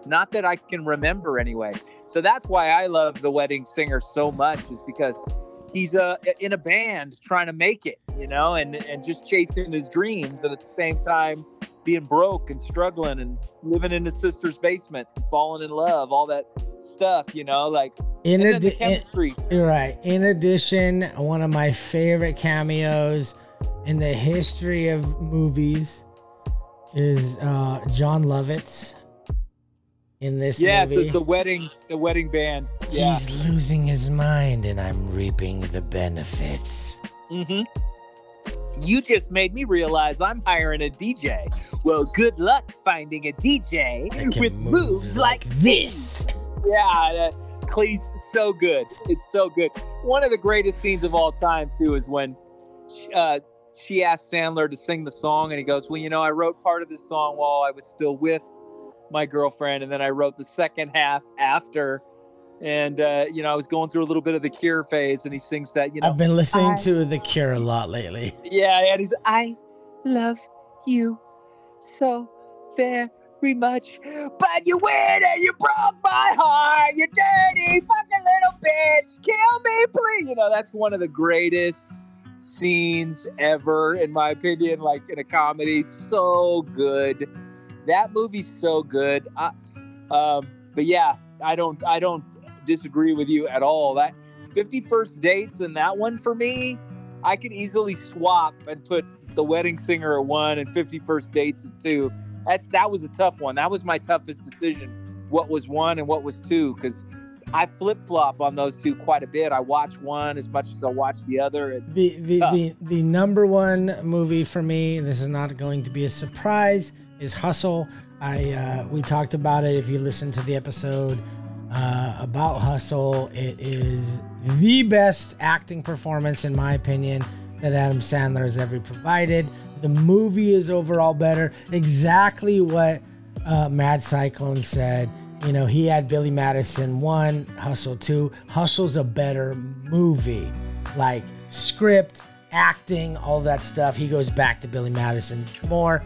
not that I can remember anyway. So that's why I love The Wedding Singer so much, is because he's in a band trying to make it, and just chasing his dreams, and at the same time being broke and struggling and living in his sister's basement and falling in love, all that stuff, the chemistry. You're right. In addition, one of my favorite cameos in the history of movies is John Lovitz in this movie. Yes, it's the wedding band. Yeah. He's losing his mind and I'm reaping the benefits. Mm-hmm. You just made me realize I'm hiring a DJ. Well, good luck finding a DJ with moves like this. Yeah, Cleese, so good. It's so good. One of the greatest scenes of all time, too, is when she asked Sandler to sing the song, and he goes, well, I wrote part of this song while I was still with my girlfriend, and then I wrote the second half after, and I was going through a little bit of the Cure phase, and he sings that, I've been listening to the Cure a lot lately. Yeah, and he's, I love you so very much, but you went and you broke my heart, you dirty fucking little bitch, kill me please. That's one of the greatest scenes ever, in my opinion, like in a comedy. So good. That movie's so good. I don't disagree with you at all. That 50 First Dates and that one, for me, I could easily swap and put The Wedding Singer at 1 and 50 First Dates at 2. That was a tough one. That was my toughest decision, what was 1 and what was 2, because I flip-flop on those two quite a bit. I watch one as much as I watch the other. It's the number one movie for me, this is not going to be a surprise, is Hustle. We talked about it. If you listen to the episode about Hustle, it is the best acting performance, in my opinion, that Adam Sandler has ever provided. The movie is overall better. Exactly what Mad Cyclone said. He had Billy Madison 1, Hustle 2. Hustle's a better movie. Like, script, acting, all that stuff. He goes back to Billy Madison more.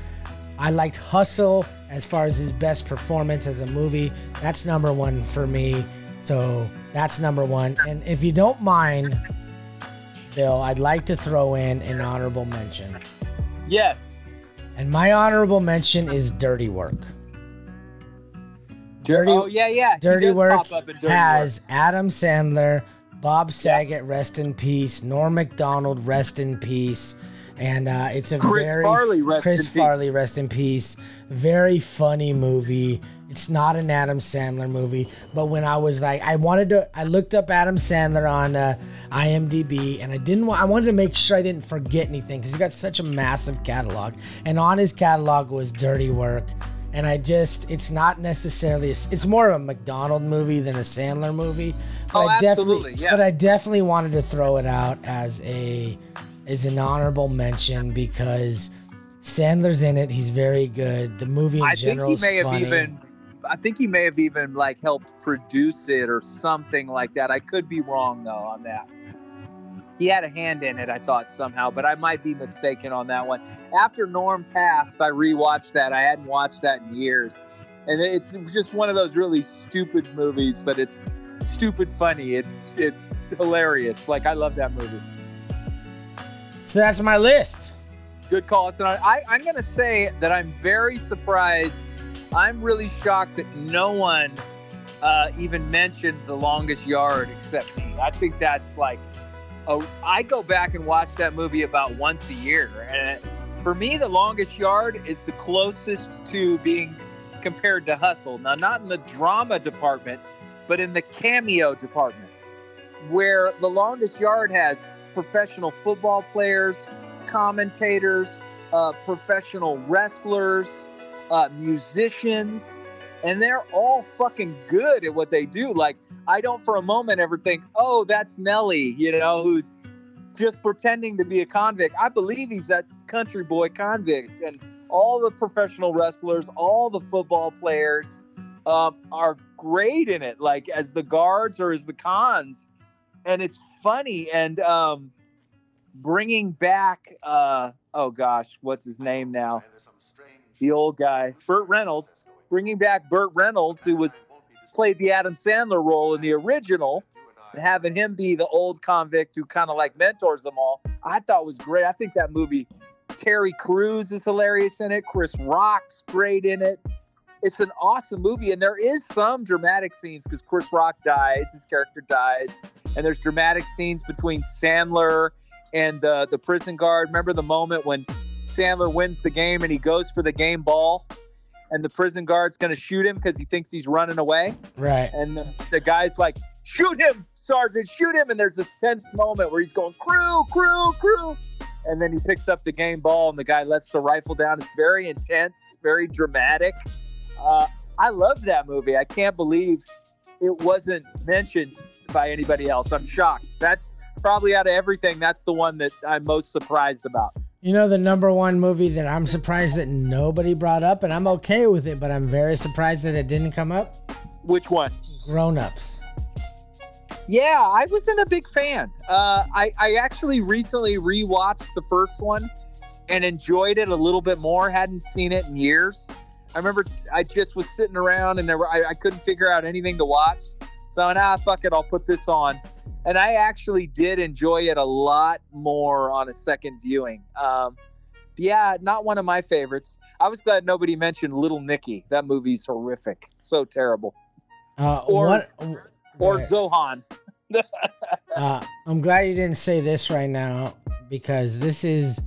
I liked Hustle as far as his best performance as a movie. That's number one for me. So that's number one. And if you don't mind, Bill, I'd like to throw in an honorable mention. Yes. And my honorable mention is Dirty Work. Dirty Work has Adam Sandler, Bob Saget, rest in peace, Norm Macdonald, rest in peace, and Chris Farley, rest in peace. Very funny movie. It's not an Adam Sandler movie, but when I was like, I looked up Adam Sandler on IMDb, and I wanted to make sure I didn't forget anything because he's got such a massive catalog, and on his catalog was Dirty Work. And it's not necessarily, it's more of a McDonald movie than a Sandler movie. But But I definitely wanted to throw it out as an honorable mention because Sandler's in it. He's very good. The movie in general is funny. I think he may have even I think he may have even like helped produce it or something like that. I could be wrong though on that. He had a hand in it, I thought somehow, but I might be mistaken on that one. After Norm passed, I rewatched that. I hadn't watched that in years. And it's just one of those really stupid movies, but it's stupid funny. It's hilarious. Like, I love that movie. So that's my list. Good call. So I'm going to say that I'm very surprised. I'm really shocked that no one even mentioned The Longest Yard except me. I think that's like... I go back and watch that movie about once a year. And for me, The Longest Yard is the closest to being compared to Hustle. Now, not in the drama department, but in the cameo department, where The Longest Yard has professional football players, commentators, professional wrestlers, musicians, and they're all fucking good at what they do. Like, I don't for a moment ever think, oh, that's Nelly, you know, who's just pretending to be a convict. I believe he's that country boy convict. And all the professional wrestlers, all the football players are great in it, like as the guards or as the cons. And it's funny. And bringing back, oh gosh, what's his name now? The old guy, Burt Reynolds. Bringing back Burt Reynolds, who played the Adam Sandler role in the original, and having him be the old convict who kind of like mentors them all, I thought was great. I think that movie, Terry Crews is hilarious in it. Chris Rock's great in it. It's an awesome movie, and there is some dramatic scenes because Chris Rock dies, his character dies, and there's dramatic scenes between Sandler and the prison guard. Remember the moment when Sandler wins the game and he goes for the game ball? And the prison guard's going to shoot him because he thinks he's running away. Right. And the guy's like, shoot him, Sergeant, shoot him. And there's this tense moment where he's going, crew, crew, crew. And then he picks up the game ball and the guy lets the rifle down. It's very intense, very dramatic. I love that movie. I can't believe it wasn't mentioned by anybody else. I'm shocked. That's probably out of everything. That's the one that I'm most surprised about. You know, the number one movie that I'm surprised that nobody brought up, and I'm okay with it, but I'm very surprised that it didn't come up. Which one? Grown Ups. Yeah, I wasn't a big fan. I actually recently rewatched the first one and enjoyed it a little bit more. Hadn't seen it in years. I remember I just was sitting around and I couldn't figure out anything to watch. So now, fuck it, I'll put this on. And I actually did enjoy it a lot more on a second viewing. Yeah, not one of my favorites. I was glad nobody mentioned Little Nicky. That movie's horrific. So terrible. Zohan. I'm glad you didn't say this right now, because this is...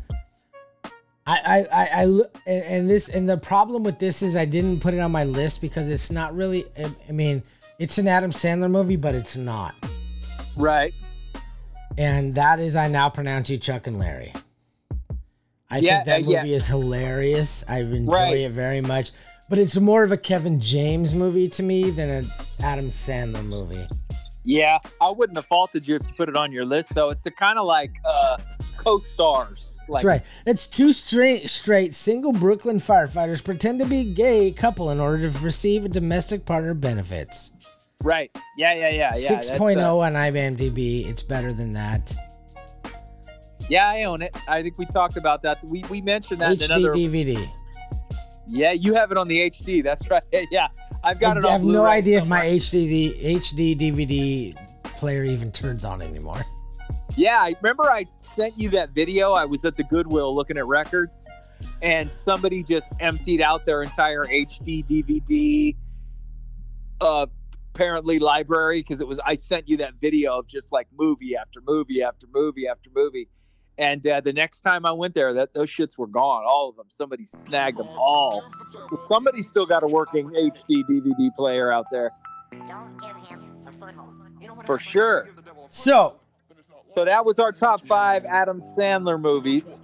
and the problem with this is I didn't put it on my list because it's not really... I mean, it's an Adam Sandler movie, but it's not. Right. And that is I Now Pronounce You Chuck and Larry. I think that movie is hilarious. I enjoy it very much. But it's more of a Kevin James movie to me than an Adam Sandler movie. Yeah. I wouldn't have faulted you if you put it on your list, though. It's kind of like co-stars. Like, that's right. It's two straight single Brooklyn firefighters pretend to be a gay couple in order to receive a domestic partner benefits. Right. Yeah. 6.0 on IMDb. It's better than that. Yeah, I own it. I think we talked about that. We mentioned that HD in another DVD. Yeah, you have it on the HD. That's right. Yeah, I've got it on. I have Blu-ray no idea if my HD DVD player even turns on anymore. Yeah, I remember I sent you that video. I was at the Goodwill looking at records, and somebody just emptied out their entire HD DVD. Apparently library, because it was I sent you that video of just like movie after movie after movie after movie, and the next time I went there, those shits were gone, all of them. Somebody snagged them all. So somebody's still got a working HD DVD player out there. Don't give him a foothold. For sure. So that was our top 5 Adam Sandler movies,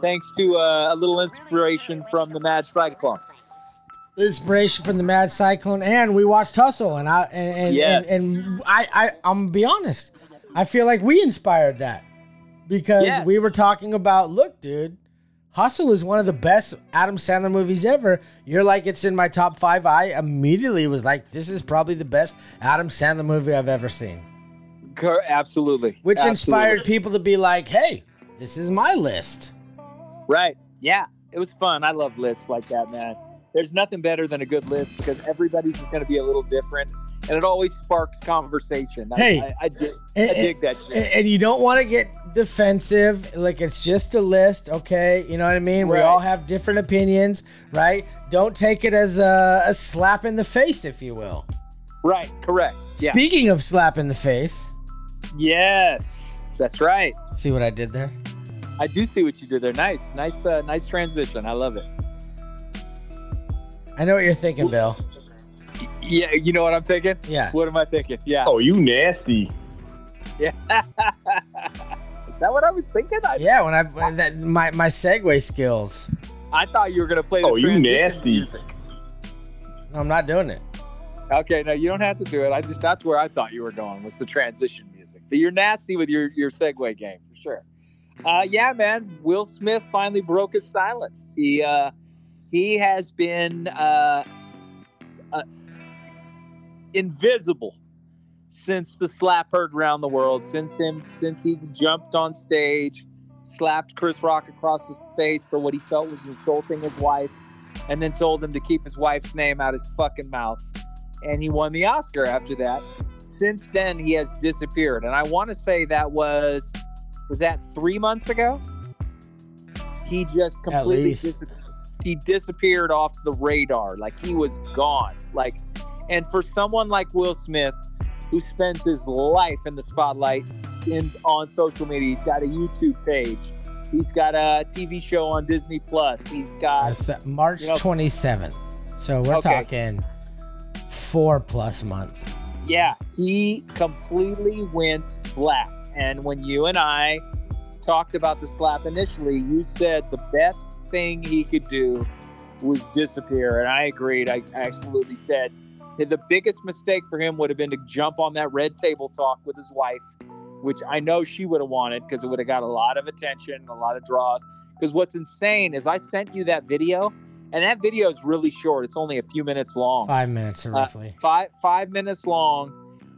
thanks to a little inspiration from the Mad Cyclone. And we watched Hustle, I'm gonna be honest, I feel like we inspired that because we were talking about, look, dude, Hustle is one of the best Adam Sandler movies ever. You're like, it's in my top five. I immediately was like, this is probably the best Adam Sandler movie I've ever seen. Absolutely. Which inspired people to be like, hey, this is my list. Right. Yeah. It was fun. I love lists like that, man. There's nothing better than a good list because everybody's just going to be a little different. And it always sparks conversation. Hey, I dig that shit. And you don't want to get defensive. Like, it's just a list, okay? You know what I mean? Right. We all have different opinions, right? Don't take it as a slap in the face, if you will. Right, correct. Yeah. Speaking of slap in the face. Yes, that's right. See what I did there? I do see what you did there. Nice transition. I love it. I know what you're thinking, Bill. Yeah, you know what I'm thinking? Yeah. What am I thinking? Yeah. Oh, you nasty. Yeah. Is that what I was thinking? Yeah, my segue skills. I thought you were going to play the transition music. No, I'm not doing it. Okay, no, you don't have to do it. That's where I thought you were going, was the transition music. But you're nasty with your segue game, for sure. Yeah, man, Will Smith finally broke his silence. He has been... invisible since the slap heard around the world, since he jumped on stage, slapped Chris Rock across his face for what he felt was insulting his wife, and then told him to keep his wife's name out of his fucking mouth. And he won the Oscar after that. Since then, he has disappeared. And I want to say that was that 3 months ago? He just completely disappeared. He disappeared off the radar. Like, he was gone. Like, and for someone like Will Smith, who spends his life in the spotlight on social media, he's got a YouTube page, he's got a TV show on Disney Plus, he's got March 27th. So we're talking 4+ months. Yeah, he completely went black. And when you and I talked about the slap initially, you said the best thing he could do was disappear, and I agreed. I absolutely said the biggest mistake for him would have been to jump on that red table talk with his wife, which I know she would have wanted because it would have got a lot of attention and a lot of draws. Because what's insane is I sent you that video, and that video is really short. It's only a few minutes long. 5 minutes, roughly. Five minutes long.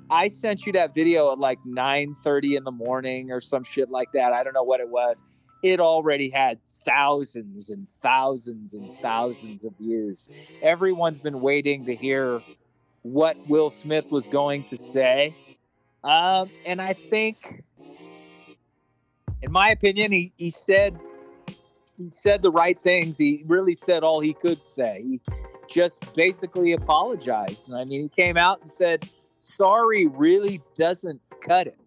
I sent you that video at like 9:30 in the morning or some shit like that. I don't know what it was. It already had thousands and thousands and thousands of views. Everyone's been waiting to hear what Will Smith was going to say. And I think, in my opinion, he said the right things. He really said all he could say. He just basically apologized. I mean, he came out and said, sorry really doesn't cut it,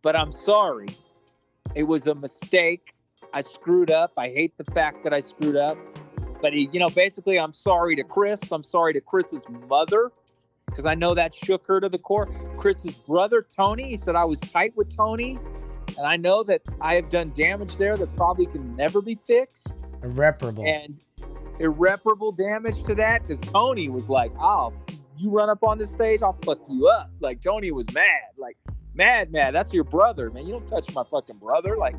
but I'm sorry. It was a mistake. I screwed up. I hate the fact that I screwed up. But he, basically, I'm sorry to Chris. I'm sorry to Chris's mother, because I know that shook her to the core. Chris's brother, Tony, he said I was tight with Tony. And I know that I have done damage there that probably can never be fixed. Irreparable. And irreparable damage to that, because Tony was like, oh, you run up on the stage, I'll fuck you up. Like, Tony was mad. Like, mad, that's your brother, man. You don't touch my fucking brother. Like,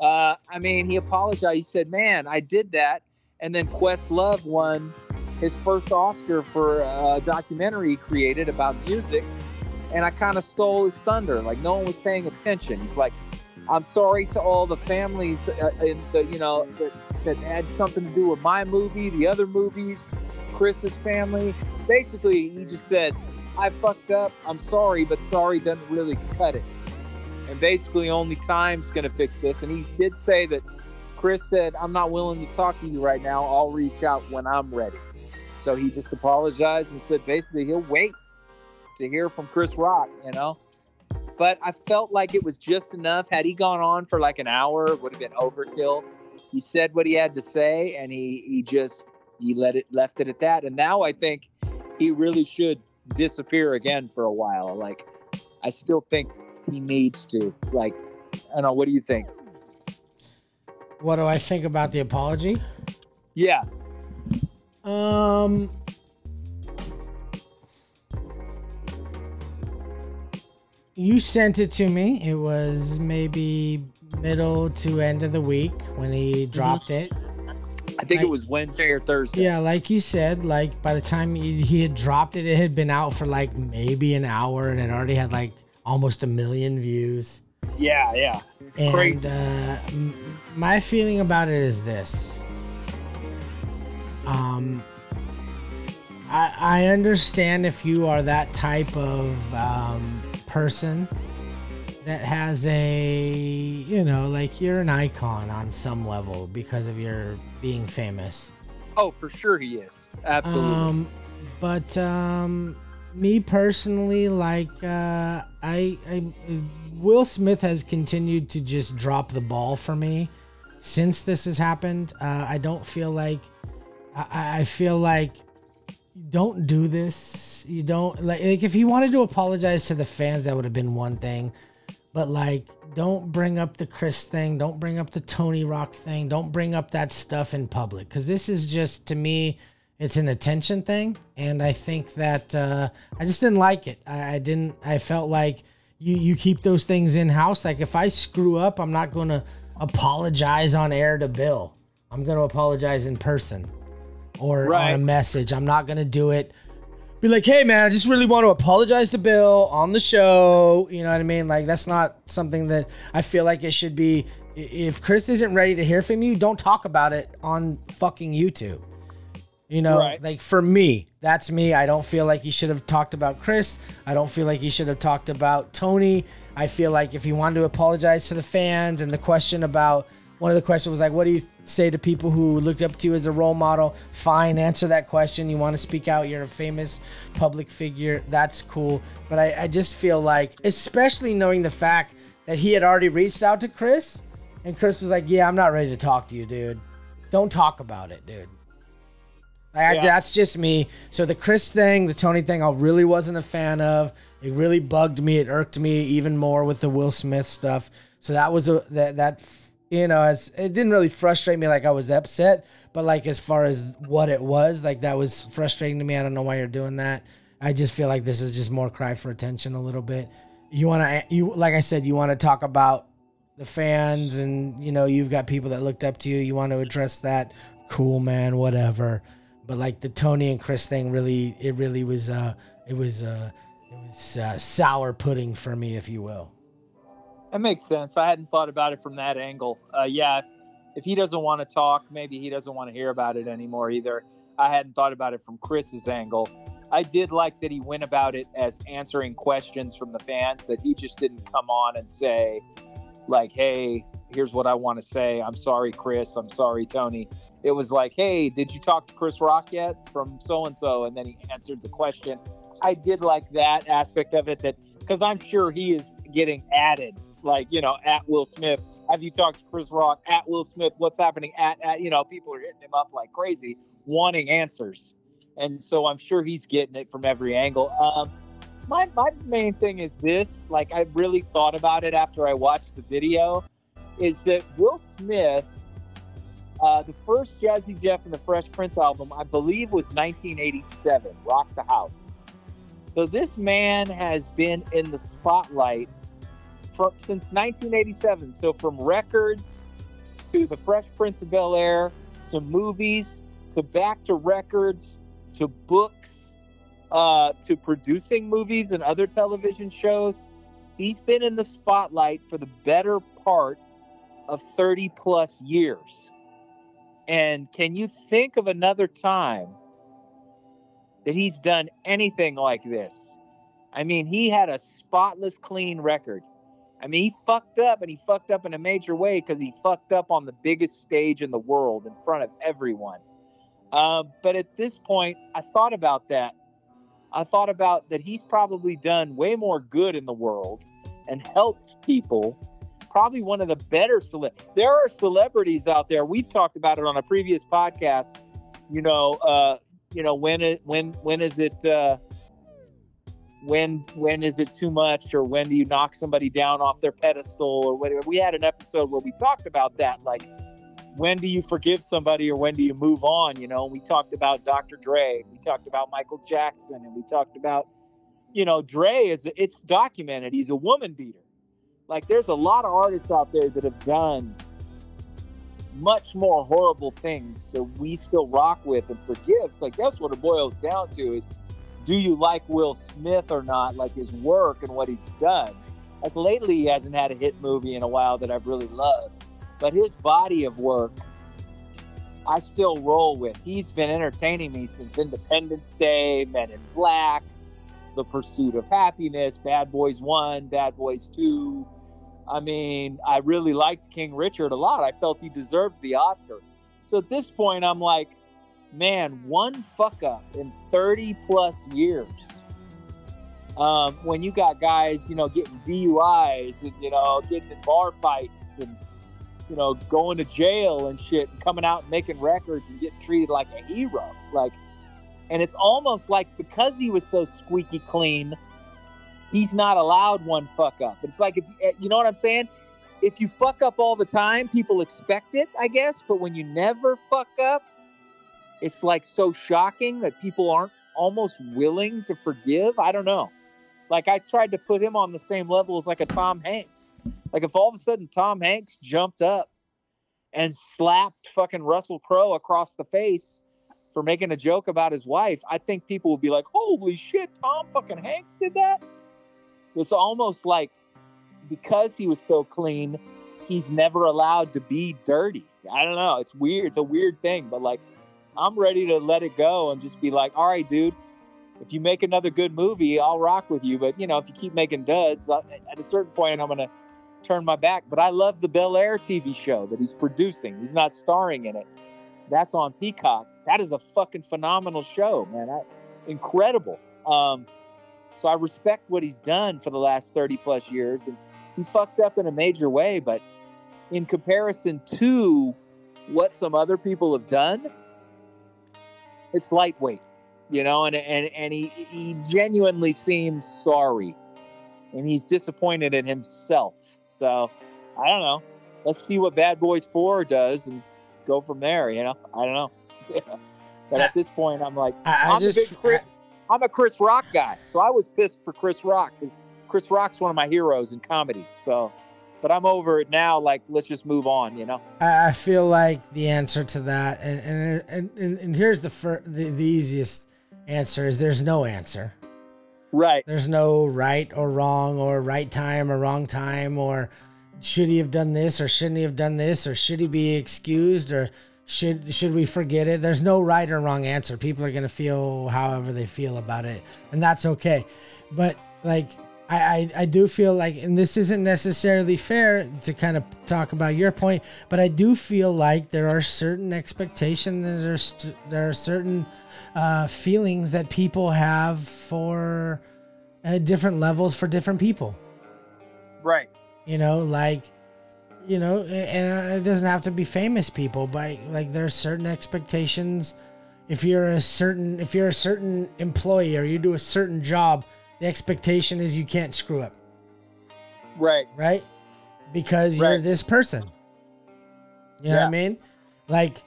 I mean, he apologized. He said, man, I did that. And then Questlove won his first Oscar for a documentary he created about music. And I kind of stole his thunder. Like, no one was paying attention. He's like, I'm sorry to all the families that had something to do with my movie, the other movies, Chris's family. Basically, he just said, I fucked up. I'm sorry, but sorry doesn't really cut it. And basically only time's going to fix this. And he did say that Chris said, I'm not willing to talk to you right now. I'll reach out when I'm ready. So he just apologized and said basically he'll wait to hear from Chris Rock, But I felt like it was just enough. Had he gone on for like an hour, it would have been overkill. He said what he had to say, and he left it at that. And now I think he really should disappear again for a while. Like, I still think he needs to. Like, I don't know. What do you think? What do I think about the apology? Yeah. You sent it to me. It was maybe middle to end of the week when he dropped it. I think it was Wednesday or Thursday. Yeah, like you said, like by the time he had dropped it, it had been out for like maybe an hour and it already had like almost 1 million views. Yeah. It's crazy. My feeling about it is this. I understand if you are that type of person that has a, you know, like you're an icon on some level because of your being famous. Oh, for sure he is. Absolutely. But me personally, like I Will Smith has continued to just drop the ball for me since this has happened. I don't feel like I feel like don't do this. You don't like if he wanted to apologize to the fans, that would have been one thing. But like, don't bring up the Chris thing. Don't bring up the Tony Rock thing. Don't bring up that stuff in public. Because this is just, to me, it's an attention thing. And I think that I just didn't like it. I felt like you keep those things in house. Like if I screw up, I'm not going to apologize on air to Bill. I'm going to apologize in person or on a message. I'm not going to do it. Be like, hey man, I just really want to apologize to Bill on the show. You know what I mean? Like that's not something that I feel like it should be. If Chris isn't ready to hear from you, don't talk about it on fucking YouTube. You know, like for me, that's me. I don't feel like you should have talked about Chris. I don't feel like you should have talked about Tony. I feel like if you wanted to apologize to the fans and the question about one of the questions was like, what do you say to people who looked up to you as a role model? Fine, answer that question. You want to speak out, you're a famous public figure, that's cool. But I just feel like, especially knowing the fact that he had already reached out to Chris, and Chris was like, yeah, I'm not ready to talk to you, dude. Don't talk about it, dude. Like, that's just me. So the Chris thing, the Tony thing, I really wasn't a fan of. It really bugged me. It irked me even more with the Will Smith stuff. So that was you know, it didn't really frustrate me like I was upset, but like as far as what it was, like that was frustrating to me. I don't know why you're doing that. I just feel like this is just more cry for attention a little bit. Like I said, you want to talk about the fans and, you know, you've got people that looked up to you. You want to address that. Cool, man, whatever. But like the Tony and Chris thing really was sour pudding for me, if you will. That makes sense. I hadn't thought about it from that angle. If he doesn't want to talk, maybe he doesn't want to hear about it anymore either. I hadn't thought about it from Chris's angle. I did like that he went about it as answering questions from the fans, that he just didn't come on and say, like, hey, here's what I want to say. I'm sorry, Chris. I'm sorry, Tony. It was like, hey, did you talk to Chris Rock yet from so-and-so? And then he answered the question. I did like that aspect of it, that because I'm sure he is getting added. Like, you know, at Will Smith, have you talked to Chris Rock? At Will Smith, what's happening? At you know, people are hitting him up like crazy, wanting answers. And so I'm sure he's getting it from every angle. My main thing is this, like I really thought about it after I watched the video, is that Will Smith, the first Jazzy Jeff and the Fresh Prince album, I believe was 1987, Rock the House. So this man has been in the spotlight since 1987, so from records to the Fresh Prince of Bel-Air, to movies, to back to records, to books, to producing movies and other television shows. He's been in the spotlight for the better part of 30 plus years. And can you think of another time that he's done anything like this? I mean, he had a spotless clean record. I mean, he fucked up, and he fucked up in a major way because he fucked up on the biggest stage in the world in front of everyone. But at this point, I thought about that. I thought about that he's probably done way more good in the world and helped people. Probably one of the better there are celebrities out there. We've talked about it on a previous podcast. When is it too much, or when do you knock somebody down off their pedestal or whatever? We had an episode where we talked about that. Like, when do you forgive somebody or when do you move on? You know, we talked about Dr. Dre, we talked about Michael Jackson, and we talked about, you know, Dre it's documented. He's a woman beater. Like, there's a lot of artists out there that have done much more horrible things that we still rock with and forgive. It's like, that's what it boils down to is, do you like Will Smith or not? Like his work and what he's done. Like lately, he hasn't had a hit movie in a while that I've really loved, but his body of work, I still roll with. He's been entertaining me since Independence Day, Men in Black, The Pursuit of Happiness, Bad Boys 1, Bad Boys 2. I mean, I really liked King Richard a lot. I felt he deserved the Oscar. So at this point, I'm like, man, one fuck up in 30 plus years. When you got guys, you know, getting DUIs and, you know, getting in bar fights and, you know, going to jail and shit and coming out and making records and getting treated like a hero. Like, and it's almost like because he was so squeaky clean, he's not allowed one fuck up. It's like, if you know what I'm saying? If you fuck up all the time, people expect it, I guess. But when you never fuck up, it's like so shocking that people aren't almost willing to forgive. I don't know. Like, I tried to put him on the same level as like a Tom Hanks. Like, if all of a sudden Tom Hanks jumped up and slapped fucking Russell Crowe across the face for making a joke about his wife, I think people would be like, holy shit, Tom fucking Hanks did that? It's almost like because he was so clean, he's never allowed to be dirty. I don't know. It's weird. It's a weird thing. But, like, I'm ready to let it go and just be like, all right, dude, if you make another good movie, I'll rock with you. But, you know, if you keep making duds, at a certain point, I'm going to turn my back. But I love the Bel Air TV show that he's producing. He's not starring in it. That's on Peacock. That is a fucking phenomenal show, man. Incredible. So I respect what he's done for the last 30 plus years. And he fucked up in a major way. But in comparison to what some other people have done, it's lightweight, you know, and he genuinely seems sorry and he's disappointed in himself. So I don't know. Let's see what Bad Boys 4 does and go from there. You know, I don't know. But at this point, I'm like, I'm a Chris Rock guy. So I was pissed for Chris Rock because Chris Rock's one of my heroes in comedy. So, but I'm over it now. Like, let's just move on, you know? I feel like the answer to that, and here's the easiest answer is there's no answer. Right. There's no right or wrong or right time or wrong time or should he have done this or shouldn't he have done this or should he be excused or should we forget it? There's no right or wrong answer. People are going to feel however they feel about it, and that's okay. But like, I do feel like, and this isn't necessarily fair to kind of talk about your point, but I do feel like there are certain expectations, there are certain feelings that people have for different levels for different people. Right. You know, like, you know, and it doesn't have to be famous people, but like there's certain expectations. If you're a certain employee or you do a certain job, the expectation is you can't screw up. Right. Right. Because you're this person. You know what I mean? Like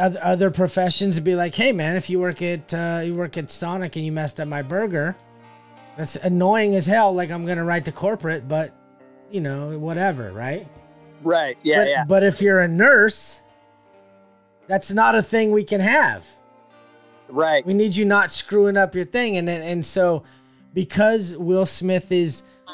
other professions would be like, hey man, if you work at Sonic and you messed up my burger, that's annoying as hell. Like I'm gonna write to corporate, but you know, whatever, right? Right, yeah, but, yeah. But if you're a nurse, that's not a thing we can have. Right. We need you not screwing up your thing. And so because Will Smith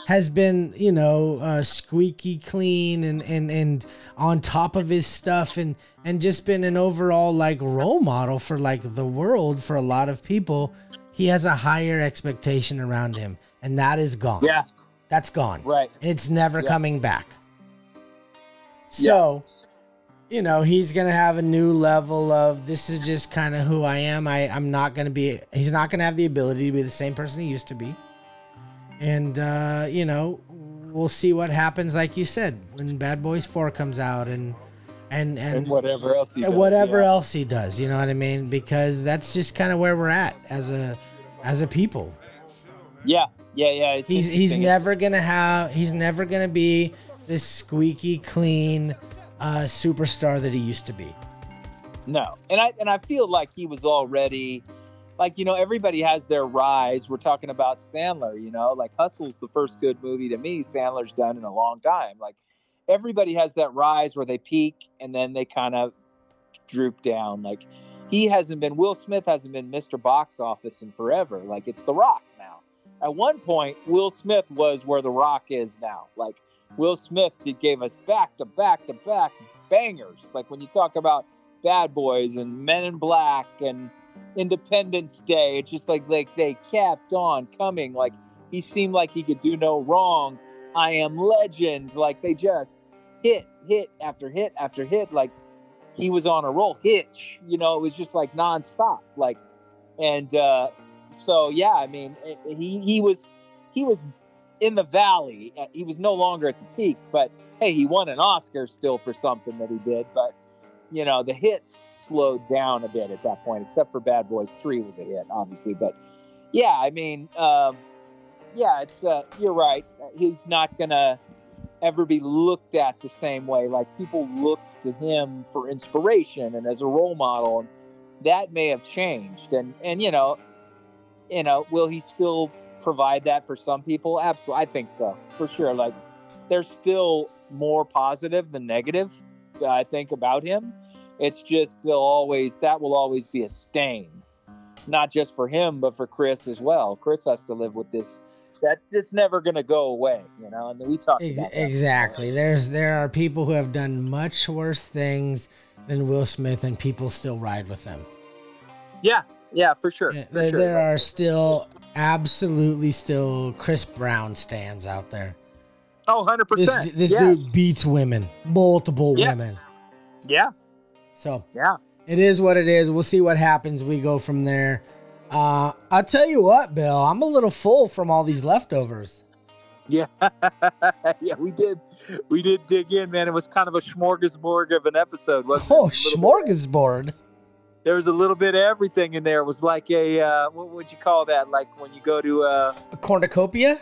has been, you know, squeaky clean and on top of his stuff and just been an overall like role model for like the world for a lot of people, he has a higher expectation around him. And that is gone. Yeah. That's gone. Right. And it's never coming back. So, you know, he's going to have a new level of this is just kind of who I am. I'm not going to be, he's not going to have the ability to be the same person he used to be. And, you know, we'll see what happens. Like you said, when Bad Boys 4 comes out and whatever else he does, you know what I mean? Because that's just kind of where we're at as a people. Yeah. Yeah, yeah. He's never gonna be this squeaky clean superstar that he used to be. No, and I feel like he was already like, you know, everybody has their rise. We're talking about Sandler, you know, like Hustle's the first good movie to me Sandler's done in a long time. Like everybody has that rise where they peak and then they kind of droop down. Like he hasn't been, Will Smith hasn't been Mr. Box Office in forever. Like it's The Rock now. At one point, Will Smith was where The Rock is now. Like Will Smith gave us back to back to back bangers. Like when you talk about Bad Boys and Men in Black and Independence Day, it's just like they kept on coming. Like he seemed like he could do no wrong. I Am Legend. Like they just hit after hit after hit. Like he was on a roll. Hitch, you know, it was just like nonstop. Like, and so yeah, I mean, he was in the valley. He was no longer at the peak, but hey, he won an Oscar still for something that he did. But you know, the hits slowed down a bit at that point, except for Bad Boys 3 was a hit, obviously. But yeah, I mean, yeah, it's you're right. He's not gonna ever be looked at the same way. Like people looked to him for inspiration and as a role model, and that may have changed. And you know, will he still provide that for some people? Absolutely, I think so, for sure. Like there's still more positive than negative, I think, about him. It's just that will always be a stain, not just for him but for Chris as well. Chris has to live with this. That it's never going to go away, you know, and we talked about that. Exactly. There are people who have done much worse things than Will Smith and people still ride with them. Yeah. Yeah, for sure. Yeah, for sure. There are still, absolutely still, Chris Brown stands out there. Oh, 100%. This dude beats women, multiple women. Yeah. So yeah, it is what it is. We'll see what happens. We go from there. I'll tell you what, Bill, I'm a little full from all these leftovers. Yeah. Yeah, we did dig in, man. It was kind of a smorgasbord of an episode, wasn't it? Oh, smorgasbord. There was a little bit of everything in there. It was like a, what would you call that? Like when you go to a cornucopia?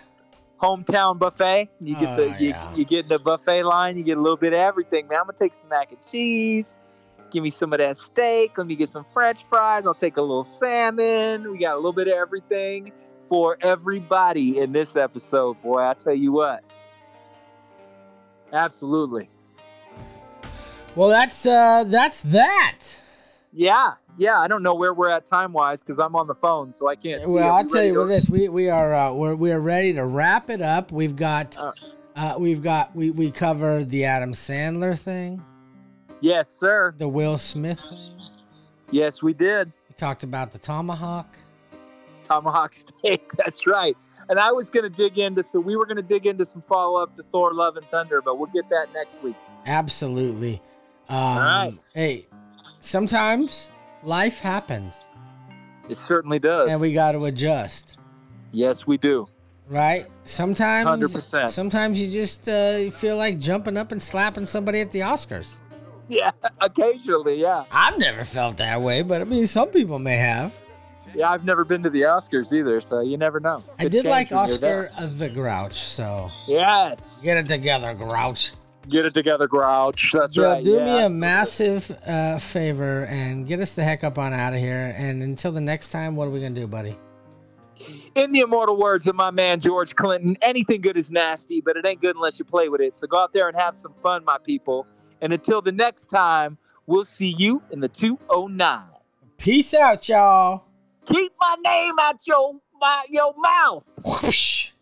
Hometown buffet. You get you get in the buffet line, you get a little bit of everything. Man, I'm going to take some mac and cheese. Give me some of that steak. Let me get some French fries. I'll take a little salmon. We got a little bit of everything for everybody in this episode, boy. I tell you what. Absolutely. Well, that's that. Yeah. Yeah. I don't know where we're at time wise because I'm on the phone, so I can't see. Well, I'll tell you this. We are ready to wrap it up. We've got we covered the Adam Sandler thing. Yes, sir. The Will Smith thing. Yes, we did. We talked about the tomahawk. Tomahawk steak, that's right. And I was going to dig into, so we were going to dig into some follow-up to Thor, Love, and Thunder, but we'll get that next week. Absolutely. All right. Hey, sometimes life happens. It certainly does. And we got to adjust. Yes, we do. Right? Sometimes, 100%. Sometimes you just feel like jumping up and slapping somebody at the Oscars. Yeah, occasionally, yeah. I've never felt that way, but I mean, some people may have. Yeah, I've never been to the Oscars either, so you never know. I did like Oscar the Grouch, so. Yes. Get it together, Grouch. Get it together, Grouch. That's right. Do me a massive favor and get us the heck up on out of here. And until the next time, what are we going to do, buddy? In the immortal words of my man George Clinton, anything good is nasty, but it ain't good unless you play with it. So go out there and have some fun, my people. And until the next time, we'll see you in the 209. Peace out, y'all. Keep my name out your mouth. Whoosh.